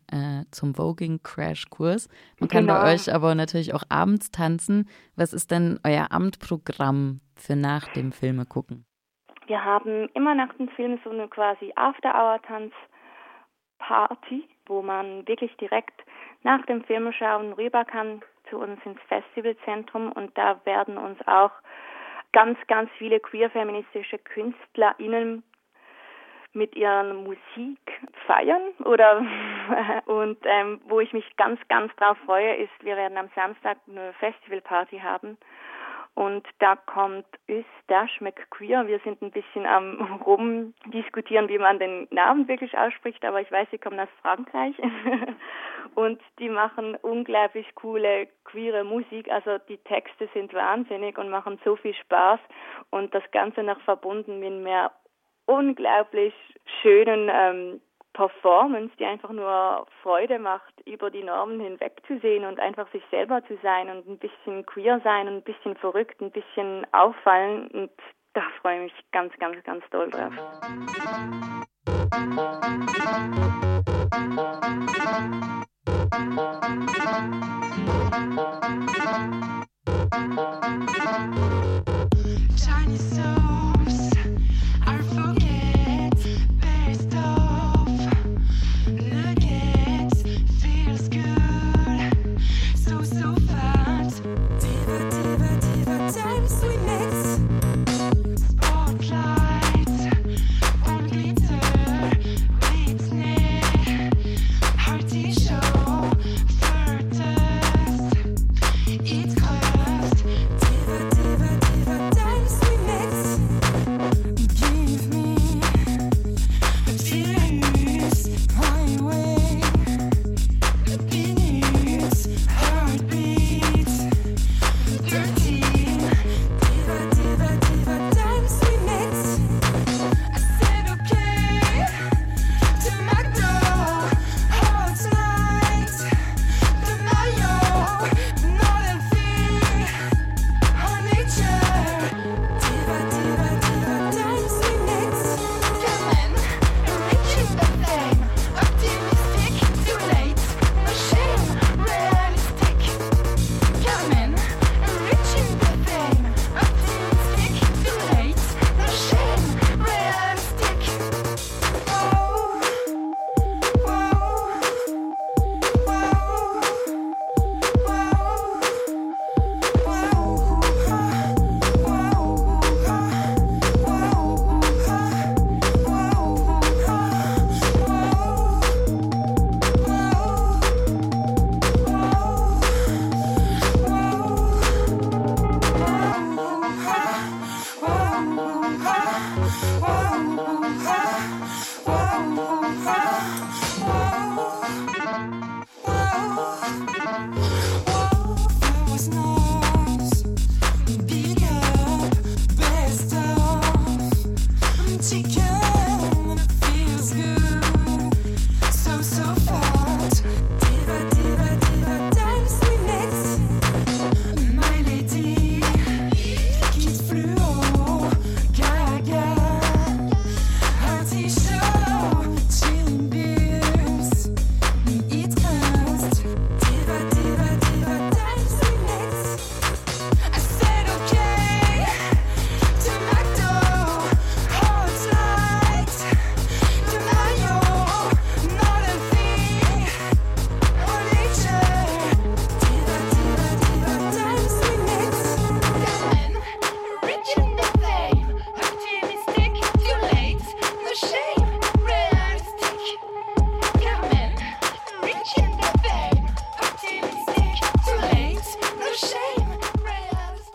zum Voguing-Crash-Kurs. Man kann bei euch aber natürlich auch abends tanzen. Was ist denn euer Abendprogramm für nach dem Filme gucken? Wir haben immer nach dem Film so eine quasi After-Hour-Tanz-Party, wo man wirklich direkt nach dem Film schauen rüber kann zu uns ins Festivalzentrum, und da werden uns auch ganz, ganz viele queer-feministische KünstlerInnen mit ihrer Musik feiern oder wo ich mich ganz, ganz drauf freue, ist, wir werden am Samstag eine Festivalparty haben und da kommt Üster, schmeckt queer. Wir sind ein bisschen am rumdiskutieren, wie man den Namen wirklich ausspricht, aber ich weiß, sie kommen aus Frankreich und die machen unglaublich coole queere Musik, also die Texte sind wahnsinnig und machen so viel Spaß, und das Ganze noch verbunden mit mehr unglaublich schönen Performance, die einfach nur Freude macht, über die Normen hinweg zu sehen und einfach sich selber zu sein und ein bisschen queer sein und ein bisschen verrückt, ein bisschen auffallen, und da freue ich mich ganz, ganz, ganz doll drauf. T-shirt.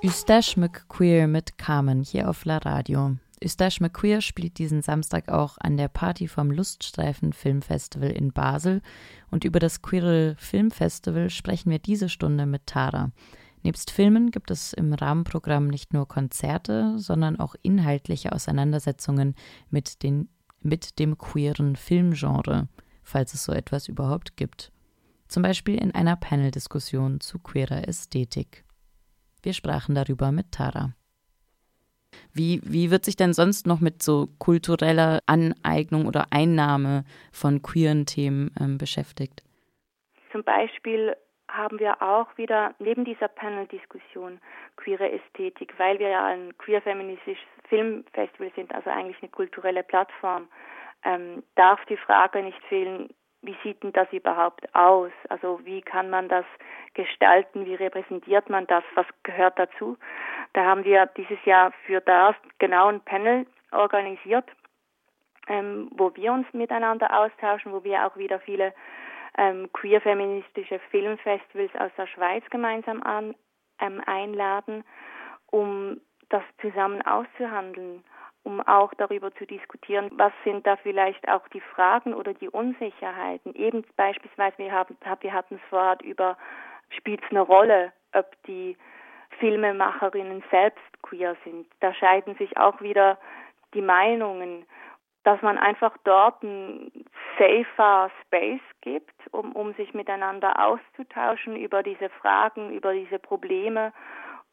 Üster schmück queer mit Carmen hier auf La Radio. Üster schmück queer spielt diesen Samstag auch an der Party vom Luststreifen-Filmfestival in Basel und über das queere Filmfestival sprechen wir diese Stunde mit Tara. Nebst Filmen gibt es im Rahmenprogramm nicht nur Konzerte, sondern auch inhaltliche Auseinandersetzungen mit dem queeren Filmgenre, falls es so etwas überhaupt gibt. Zum Beispiel in einer Paneldiskussion zu queerer Ästhetik. Wir sprachen darüber mit Tara. Wie wird sich denn sonst noch mit so kultureller Aneignung oder Einnahme von queeren Themen beschäftigt? Zum Beispiel haben wir auch wieder neben dieser Panel-Diskussion queere Ästhetik, weil wir ja ein queer-feministisches Filmfestival sind, also eigentlich eine kulturelle Plattform, darf die Frage nicht fehlen, wie sieht denn das überhaupt aus? Also wie kann man das gestalten? Wie repräsentiert man das? Was gehört dazu? Da haben wir dieses Jahr für das genau ein Panel organisiert, wo wir uns miteinander austauschen, wo wir auch wieder viele queer-feministische Filmfestivals aus der Schweiz gemeinsam einladen, um das zusammen auszuhandeln, um auch darüber zu diskutieren, was sind da vielleicht auch die Fragen oder die Unsicherheiten. Eben beispielsweise, wir hatten es vorher über, spielt es eine Rolle, ob die Filmemacherinnen selbst queer sind. Da scheiden sich auch wieder die Meinungen, dass man einfach dort einen safer Space gibt, um sich miteinander auszutauschen über diese Fragen, über diese Probleme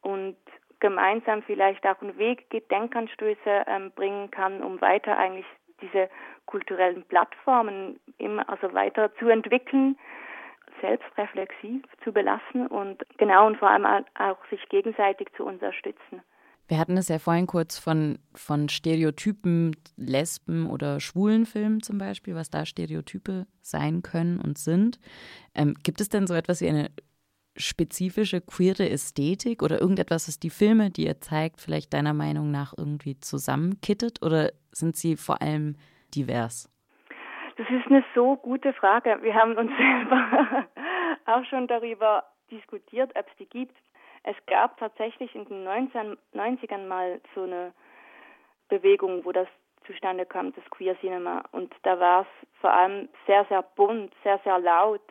und gemeinsam vielleicht auch einen Weg, Denkanstöße bringen kann, um weiter eigentlich diese kulturellen Plattformen weiter zu entwickeln, selbstreflexiv zu belassen und vor allem auch sich gegenseitig zu unterstützen. Wir hatten es ja vorhin kurz von Stereotypen, Lesben oder schwulen Filmen zum Beispiel, was da Stereotype sein können und sind. Gibt es denn so etwas wie eine spezifische queere Ästhetik oder irgendetwas, was die Filme, die ihr zeigt, vielleicht deiner Meinung nach irgendwie zusammenkittet oder sind sie vor allem divers? Das ist eine so gute Frage. Wir haben uns selber auch schon darüber diskutiert, ob es die gibt. Es gab tatsächlich in den 90ern mal so eine Bewegung, wo das zustande kam, das Queer Cinema. Und da war es vor allem sehr, sehr bunt, sehr, sehr laut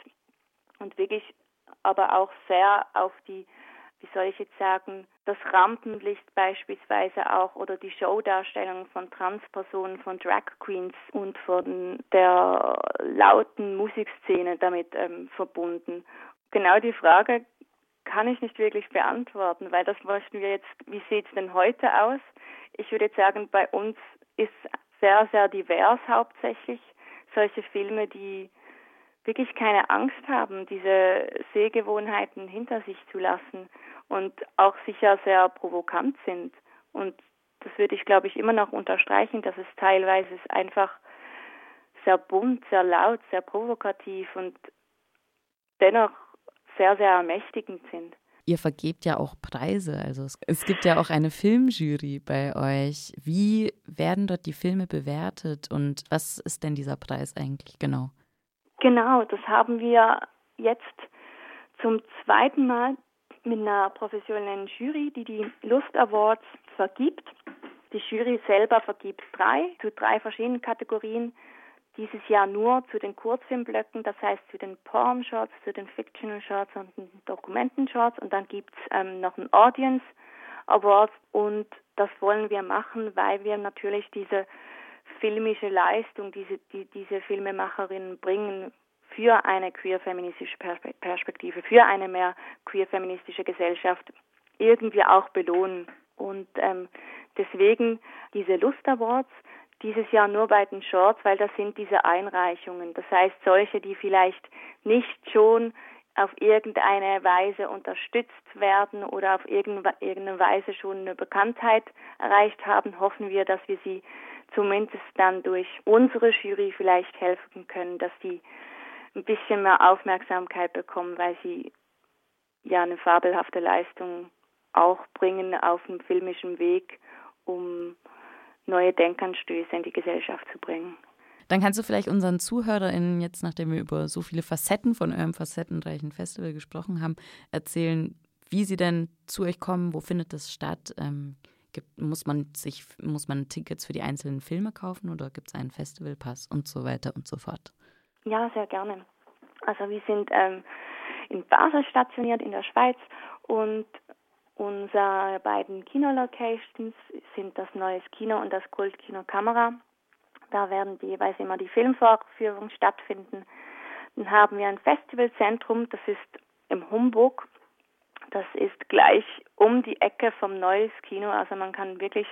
und wirklich aber auch sehr auf die, wie soll ich jetzt sagen, das Rampenlicht beispielsweise auch oder die Showdarstellung von Transpersonen, von Drag Queens und von der lauten Musikszene damit verbunden. Genau die Frage kann ich nicht wirklich beantworten, weil das möchten wir jetzt, wie sieht es denn heute aus? Ich würde sagen, bei uns ist sehr, sehr divers hauptsächlich solche Filme, die wirklich keine Angst haben, diese Sehgewohnheiten hinter sich zu lassen und auch sicher sehr provokant sind. Und das würde ich, glaube ich, immer noch unterstreichen, dass es teilweise einfach sehr bunt, sehr laut, sehr provokativ und dennoch sehr, sehr ermächtigend sind. Ihr vergebt ja auch Preise, also es gibt ja auch eine Filmjury bei euch. Wie werden dort die Filme bewertet und was ist denn dieser Preis eigentlich genau? Genau, das haben wir jetzt zum zweiten Mal mit einer professionellen Jury, die Lust Awards vergibt. Die Jury selber vergibt zu drei verschiedenen Kategorien. Dieses Jahr nur zu den Kurzfilmblöcken, das heißt zu den Porn-Shots, zu den Fictional-Shots und den Dokumenten-Shots. Und dann gibt es noch einen Audience Award. Und das wollen wir machen, weil wir natürlich diese filmische Leistung, diese Filmemacherinnen bringen für eine queer-feministische Perspektive, für eine mehr queer-feministische Gesellschaft irgendwie auch belohnen. Und deswegen diese Lust Awards dieses Jahr nur bei den Shorts, weil das sind diese Einreichungen. Das heißt, solche, die vielleicht nicht schon auf irgendeine Weise unterstützt werden oder auf irgendeine Weise schon eine Bekanntheit erreicht haben, hoffen wir, dass wir sie zumindest dann durch unsere Jury vielleicht helfen können, dass die ein bisschen mehr Aufmerksamkeit bekommen, weil sie ja eine fabelhafte Leistung auch bringen auf dem filmischen Weg, um neue Denkanstöße in die Gesellschaft zu bringen. Dann kannst du vielleicht unseren ZuhörerInnen jetzt, nachdem wir über so viele Facetten von eurem facettenreichen Festival gesprochen haben, erzählen, wie sie denn zu euch kommen, wo findet das statt? Muss man Tickets für die einzelnen Filme kaufen oder gibt es einen Festivalpass und so weiter und so fort? Ja, sehr gerne. Also wir sind in Basel stationiert, in der Schweiz, und unsere beiden Kinolocations sind das Neues Kino und das Kult Kino Kamera. Da werden jeweils immer die Filmvorführungen stattfinden. Dann haben wir ein Festivalzentrum, das ist im Homburg. Das ist gleich um die Ecke vom Neues Kino. Also man kann wirklich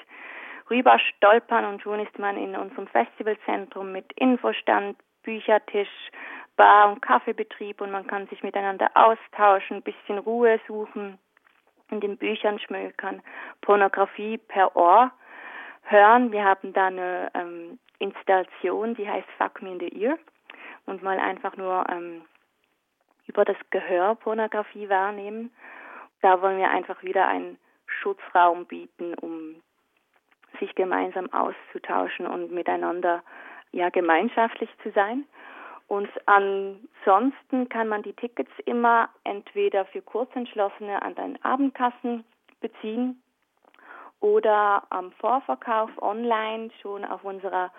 rüber stolpern und schon ist man in unserem Festivalzentrum mit Infostand, Büchertisch, Bar- und Kaffeebetrieb und man kann sich miteinander austauschen, ein bisschen Ruhe suchen, in den Büchern schmökern, Pornografie per Ohr hören. Wir haben da eine Installation, die heißt Fuck Me in the Ear und mal einfach nur über das Gehör Pornografie wahrnehmen. Da wollen wir einfach wieder einen Schutzraum bieten, um sich gemeinsam auszutauschen und miteinander ja gemeinschaftlich zu sein. Und ansonsten kann man die Tickets immer entweder für Kurzentschlossene an den Abendkassen beziehen oder am Vorverkauf online schon auf unserer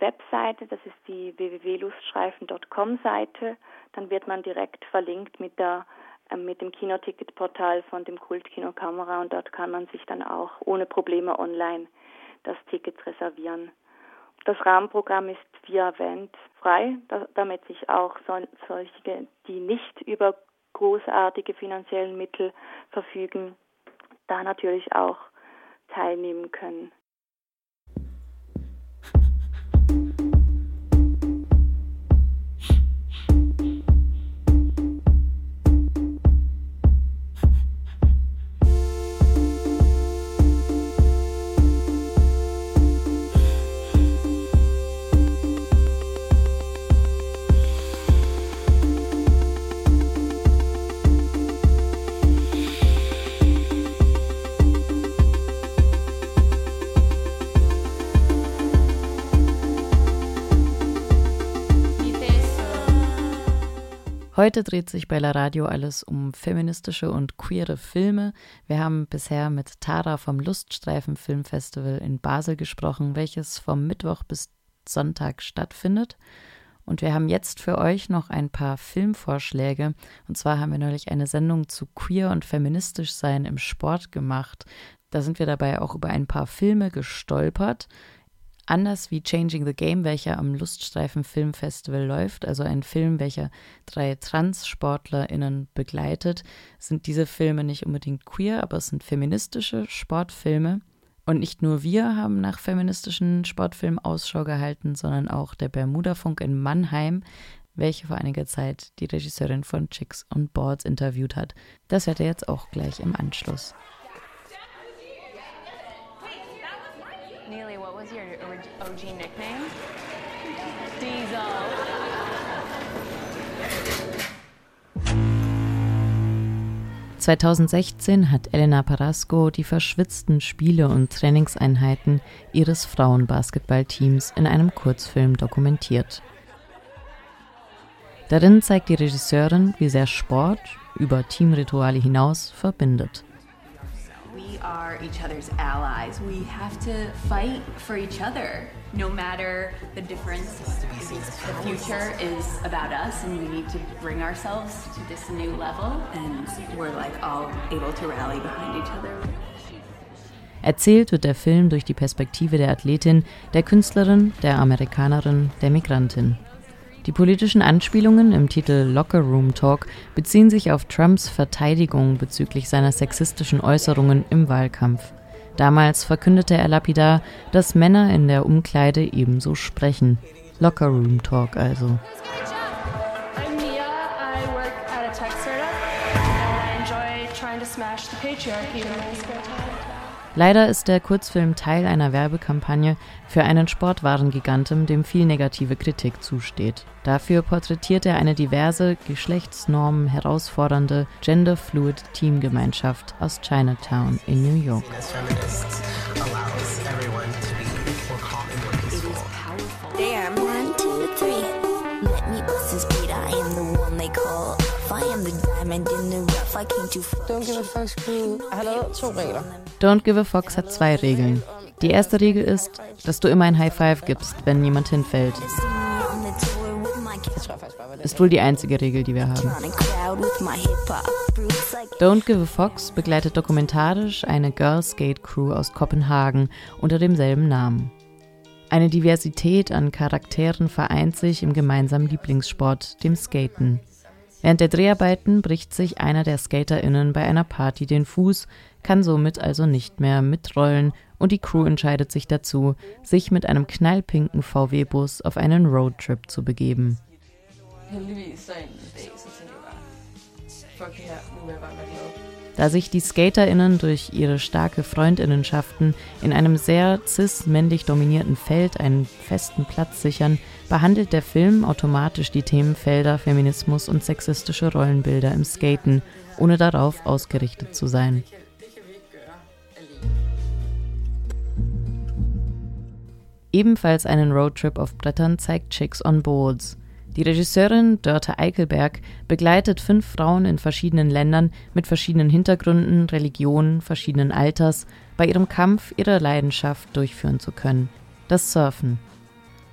Webseite, das ist die www.luststreifen.com-Seite. Dann wird man direkt verlinkt mit dem Kinoticketportal von dem Kult Kino Kamera und dort kann man sich dann auch ohne Probleme online das Ticket reservieren. Das Rahmenprogramm ist, wie erwähnt, frei, damit sich auch solche, die nicht über großartige finanzielle Mittel verfügen, da natürlich auch teilnehmen können. Heute dreht sich bei La Radio alles um feministische und queere Filme. Wir haben bisher mit Tara vom Luststreifen-Filmfestival in Basel gesprochen, welches vom Mittwoch bis Sonntag stattfindet. Und wir haben jetzt für euch noch ein paar Filmvorschläge. Und zwar haben wir neulich eine Sendung zu queer und feministisch sein im Sport gemacht. Da sind wir dabei auch über ein paar Filme gestolpert. Anders wie Changing the Game, welcher am Luststreifen-Filmfestival läuft, also ein Film, welcher 3 TranssportlerInnen begleitet, sind diese Filme nicht unbedingt queer, aber es sind feministische Sportfilme. Und nicht nur wir haben nach feministischen Sportfilmen Ausschau gehalten, sondern auch der Bermuda Funk in Mannheim, welche vor einiger Zeit die Regisseurin von Chicks on Boards interviewt hat. Das hört ihr jetzt auch gleich im Anschluss. Neely, what was your OG nickname? Diesel. 2016 hat Elena Parasco die verschwitzten Spiele und Trainingseinheiten ihres Frauenbasketballteams in einem Kurzfilm dokumentiert. Darin zeigt die Regisseurin, wie sehr Sport über Teamrituale hinaus verbindet. We are each other's allies. We have to fight for each other, no matter the difference. The future is about us, and we need to bring ourselves to this new level, and we're like all able to rally behind each other. Erzählt wird der Film durch die Perspektive der Athletin, der Künstlerin, der Amerikanerin, der Migrantin. Die politischen Anspielungen im Titel Locker Room Talk beziehen sich auf Trumps Verteidigung bezüglich seiner sexistischen Äußerungen im Wahlkampf. Damals verkündete er lapidar, dass Männer in der Umkleide ebenso sprechen. Locker Room Talk also. Leider ist der Kurzfilm Teil einer Werbekampagne für einen Sportwarengiganten, dem viel negative Kritik zusteht. Dafür porträtiert er eine diverse, Geschlechtsnormen herausfordernde, genderfluid Teamgemeinschaft aus Chinatown in New York. Don't Give a Fox hat zwei Regeln. Don't Give a Fox hat zwei Regeln. Die erste Regel ist, dass du immer ein High Five gibst, wenn jemand hinfällt. Ist wohl die einzige Regel, die wir haben. Don't Give a Fox begleitet dokumentarisch eine Girl Skate Crew aus Kopenhagen unter demselben Namen. Eine Diversität an Charakteren vereint sich im gemeinsamen Lieblingssport, dem Skaten. Während der Dreharbeiten bricht sich einer der SkaterInnen bei einer Party den Fuß, kann somit also nicht mehr mitrollen und die Crew entscheidet sich dazu, sich mit einem knallpinken VW-Bus auf einen Roadtrip zu begeben. Da sich die SkaterInnen durch ihre starke Freundinnenschaften in einem sehr cis-männlich dominierten Feld einen festen Platz sichern, behandelt der Film automatisch die Themenfelder Feminismus und sexistische Rollenbilder im Skaten, ohne darauf ausgerichtet zu sein. Ebenfalls einen Roadtrip auf Brettern zeigt Chicks on Boards. Die Regisseurin Dörte Eichelberg begleitet 5 Frauen in verschiedenen Ländern mit verschiedenen Hintergründen, Religionen, verschiedenen Alters, bei ihrem Kampf, ihre Leidenschaft durchführen zu können. Das Surfen.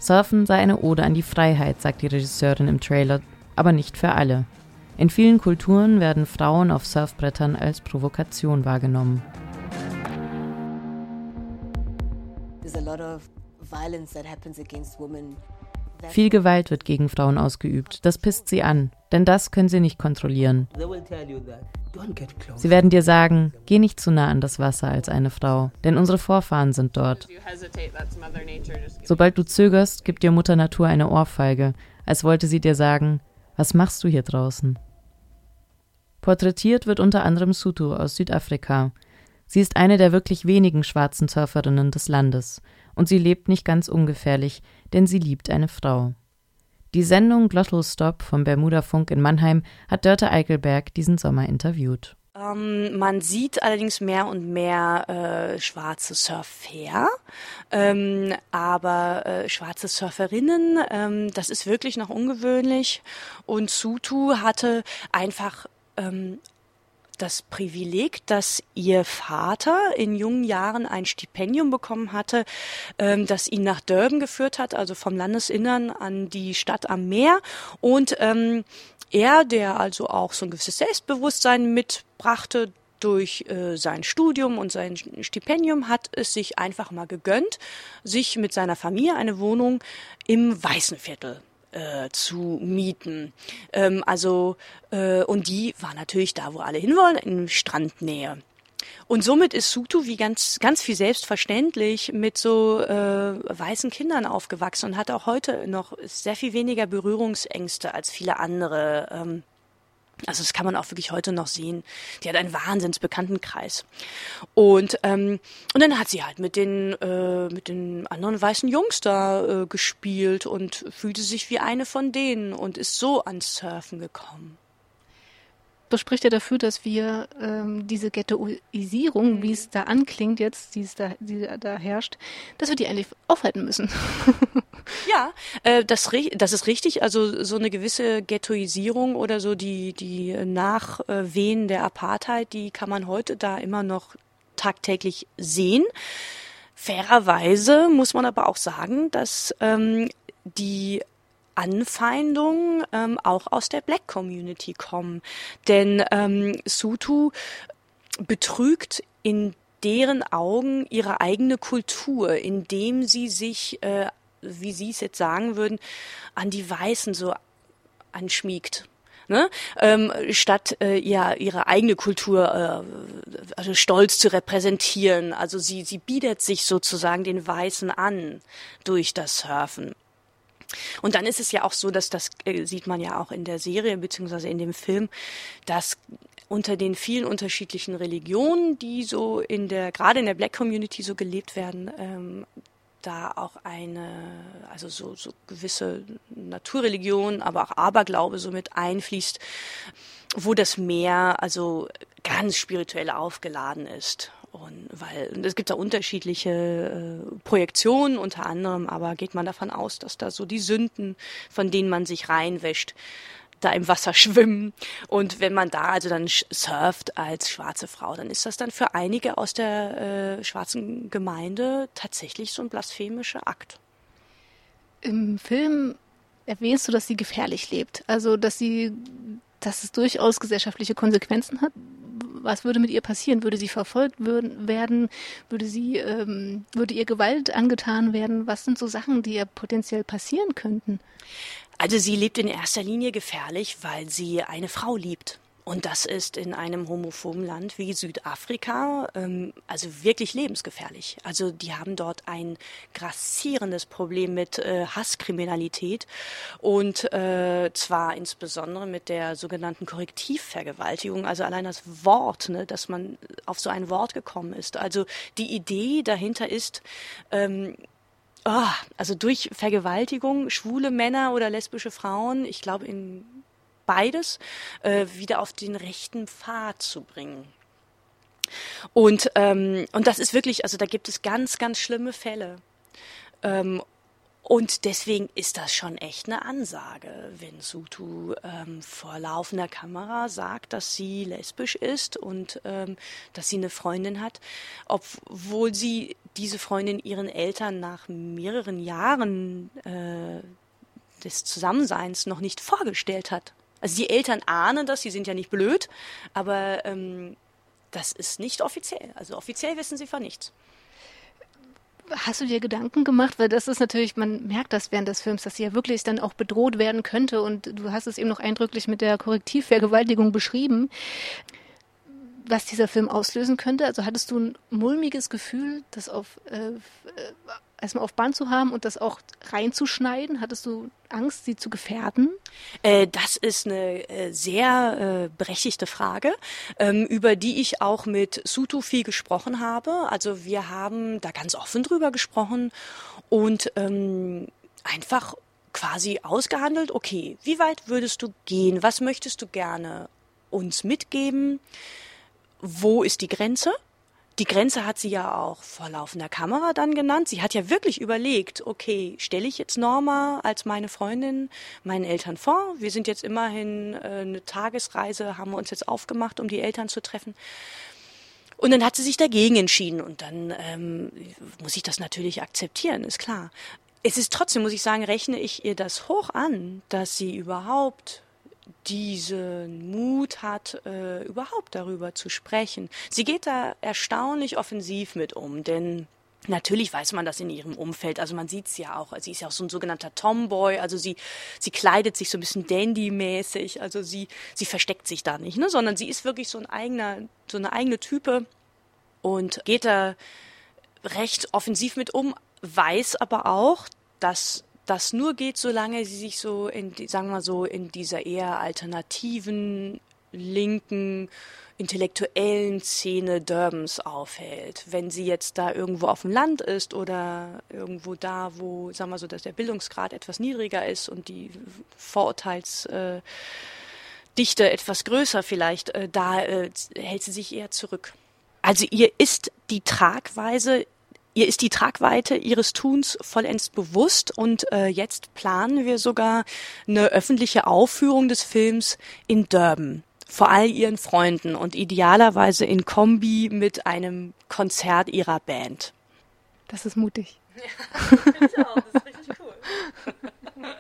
Surfen sei eine Ode an die Freiheit, sagt die Regisseurin im Trailer, aber nicht für alle. In vielen Kulturen werden Frauen auf Surfbrettern als Provokation wahrgenommen. There's a lot of violence that happens against women. Viel Gewalt wird gegen Frauen ausgeübt. Das pisst sie an, denn das können sie nicht kontrollieren. Sie werden dir sagen, geh nicht zu nah an das Wasser als eine Frau, denn unsere Vorfahren sind dort. Sobald du zögerst, gibt dir Mutter Natur eine Ohrfeige, als wollte sie dir sagen, was machst du hier draußen? Porträtiert wird unter anderem Sutu aus Südafrika. Sie ist eine der wirklich wenigen schwarzen Surferinnen des Landes. Und sie lebt nicht ganz ungefährlich, denn sie liebt eine Frau. Die Sendung Glottal Stop vom Bermuda Funk in Mannheim hat Dörte Eichelberg diesen Sommer interviewt. Man sieht allerdings mehr und mehr schwarze Surfer, aber schwarze Surferinnen, das ist wirklich noch ungewöhnlich. Und Sutu hatte einfach das Privileg, dass ihr Vater in jungen Jahren ein Stipendium bekommen hatte, das ihn nach Durban geführt hat, also vom Landesinnern an die Stadt am Meer. Und er, der also auch so ein gewisses Selbstbewusstsein mitbrachte durch sein Studium und sein Stipendium, hat es sich einfach mal gegönnt, sich mit seiner Familie eine Wohnung im Weißenviertel zu mieten. Und die war natürlich da, wo alle hinwollen, in Strandnähe. Und somit ist Sutu wie ganz, ganz viel selbstverständlich mit so weißen Kindern aufgewachsen und hat auch heute noch sehr viel weniger Berührungsängste als viele andere. Also das kann man auch wirklich heute noch sehen. Die hat einen Wahnsinnsbekanntenkreis. Und dann hat sie halt mit den anderen weißen Jungs da gespielt und fühlte sich wie eine von denen und ist so ans Surfen gekommen. Das spricht ja dafür, dass wir diese Ghettoisierung, wie es da anklingt jetzt, die da herrscht, dass wir die eigentlich aufhalten müssen. Ja, das ist richtig. Also so eine gewisse Ghettoisierung oder so die Nachwehen der Apartheid, die kann man heute da immer noch tagtäglich sehen. Fairerweise muss man aber auch sagen, dass die Anfeindungen auch aus der Black Community kommen. Denn Sutu betrügt in deren Augen ihre eigene Kultur, indem sie sich, wie sie es jetzt sagen würden, an die Weißen so anschmiegt. Ne? Statt ihre eigene Kultur also stolz zu repräsentieren. Also sie biedert sich sozusagen den Weißen an durch das Surfen. Und dann ist es ja auch so, dass das sieht man ja auch in der Serie bzw. in dem Film, dass unter den vielen unterschiedlichen Religionen, die so gerade in der Black Community so gelebt werden, da auch also so gewisse Naturreligion, aber auch Aberglaube so mit einfließt, wo das Meer also ganz spirituell aufgeladen ist. Und es gibt da unterschiedliche Projektionen unter anderem, aber geht man davon aus, dass da so die Sünden, von denen man sich reinwäscht, da im Wasser schwimmen. Und wenn man da also dann surft als schwarze Frau, dann ist das dann für einige aus der schwarzen Gemeinde tatsächlich so ein blasphemischer Akt. Im Film erwähnst du, dass sie gefährlich lebt. Also, dass es durchaus gesellschaftliche Konsequenzen hat. Was würde mit ihr passieren? Würde sie verfolgt werden? Würde ihr Gewalt angetan werden? Was sind so Sachen, die ihr potenziell passieren könnten? Also sie lebt in erster Linie gefährlich, weil sie eine Frau liebt. Und das ist in einem homophoben Land wie Südafrika also wirklich lebensgefährlich. Also die haben dort ein grassierendes Problem mit Hasskriminalität und zwar insbesondere mit der sogenannten Korrektivvergewaltigung. Also allein das Wort, ne, dass man auf so ein Wort gekommen ist. Also die Idee dahinter ist, also durch Vergewaltigung schwule Männer oder lesbische Frauen, ich glaube in beides wieder auf den rechten Pfad zu bringen. Und das ist wirklich, also da gibt es ganz, ganz schlimme Fälle. Und deswegen ist das schon echt eine Ansage, wenn Sutu vor laufender Kamera sagt, dass sie lesbisch ist und dass sie eine Freundin hat, obwohl sie diese Freundin ihren Eltern nach mehreren Jahren des Zusammenseins noch nicht vorgestellt hat. Also die Eltern ahnen das, sie sind ja nicht blöd, aber das ist nicht offiziell. Also offiziell wissen sie von nichts. Hast du dir Gedanken gemacht? Weil das ist natürlich, man merkt das während des Films, dass sie ja wirklich dann auch bedroht werden könnte. Und du hast es eben noch eindrücklich mit der Korrektivvergewaltigung beschrieben, was dieser Film auslösen könnte. Also hattest du ein mulmiges Gefühl, das auf erstmal auf Band zu haben und das auch reinzuschneiden? Hattest du Angst, sie zu gefährden? Das ist eine sehr berechtigte Frage, über die ich auch mit Sutu viel gesprochen habe. Also wir haben da ganz offen drüber gesprochen und einfach quasi ausgehandelt, okay, wie weit würdest du gehen? Was möchtest du gerne uns mitgeben? Wo ist die Grenze? Die Grenze hat sie ja auch vor laufender Kamera dann genannt. Sie hat ja wirklich überlegt, okay, stelle ich jetzt Norma als meine Freundin meinen Eltern vor? Wir sind jetzt immerhin eine Tagesreise, haben wir uns jetzt aufgemacht, um die Eltern zu treffen. Und dann hat sie sich dagegen entschieden und dann muss ich das natürlich akzeptieren, ist klar. Es ist trotzdem, muss ich sagen, rechne ich ihr das hoch an, dass sie überhaupt diesen Mut hat, überhaupt darüber zu sprechen. Sie geht da erstaunlich offensiv mit um, denn natürlich weiß man das in ihrem Umfeld. Also man sieht es ja auch. Sie ist ja auch so ein sogenannter Tomboy. Also sie kleidet sich so ein bisschen Dandy-mäßig. Also sie versteckt sich da nicht, ne? Sondern sie ist wirklich so eine eigene Type und geht da recht offensiv mit um, weiß aber auch, dass das nur geht, solange sie sich so in dieser eher alternativen, linken, intellektuellen Szene Durbans aufhält. Wenn sie jetzt da irgendwo auf dem Land ist oder irgendwo da, wo, dass der Bildungsgrad etwas niedriger ist und die Vorurteilsdichte etwas größer vielleicht, da hält sie sich eher zurück. Also ihr ist die Tragweite ihres Tuns vollends bewusst und jetzt planen wir sogar eine öffentliche Aufführung des Films in Durban, vor all ihren Freunden und idealerweise in Kombi mit einem Konzert ihrer Band. Das ist mutig. Ja, finde ich auch, das ist richtig cool.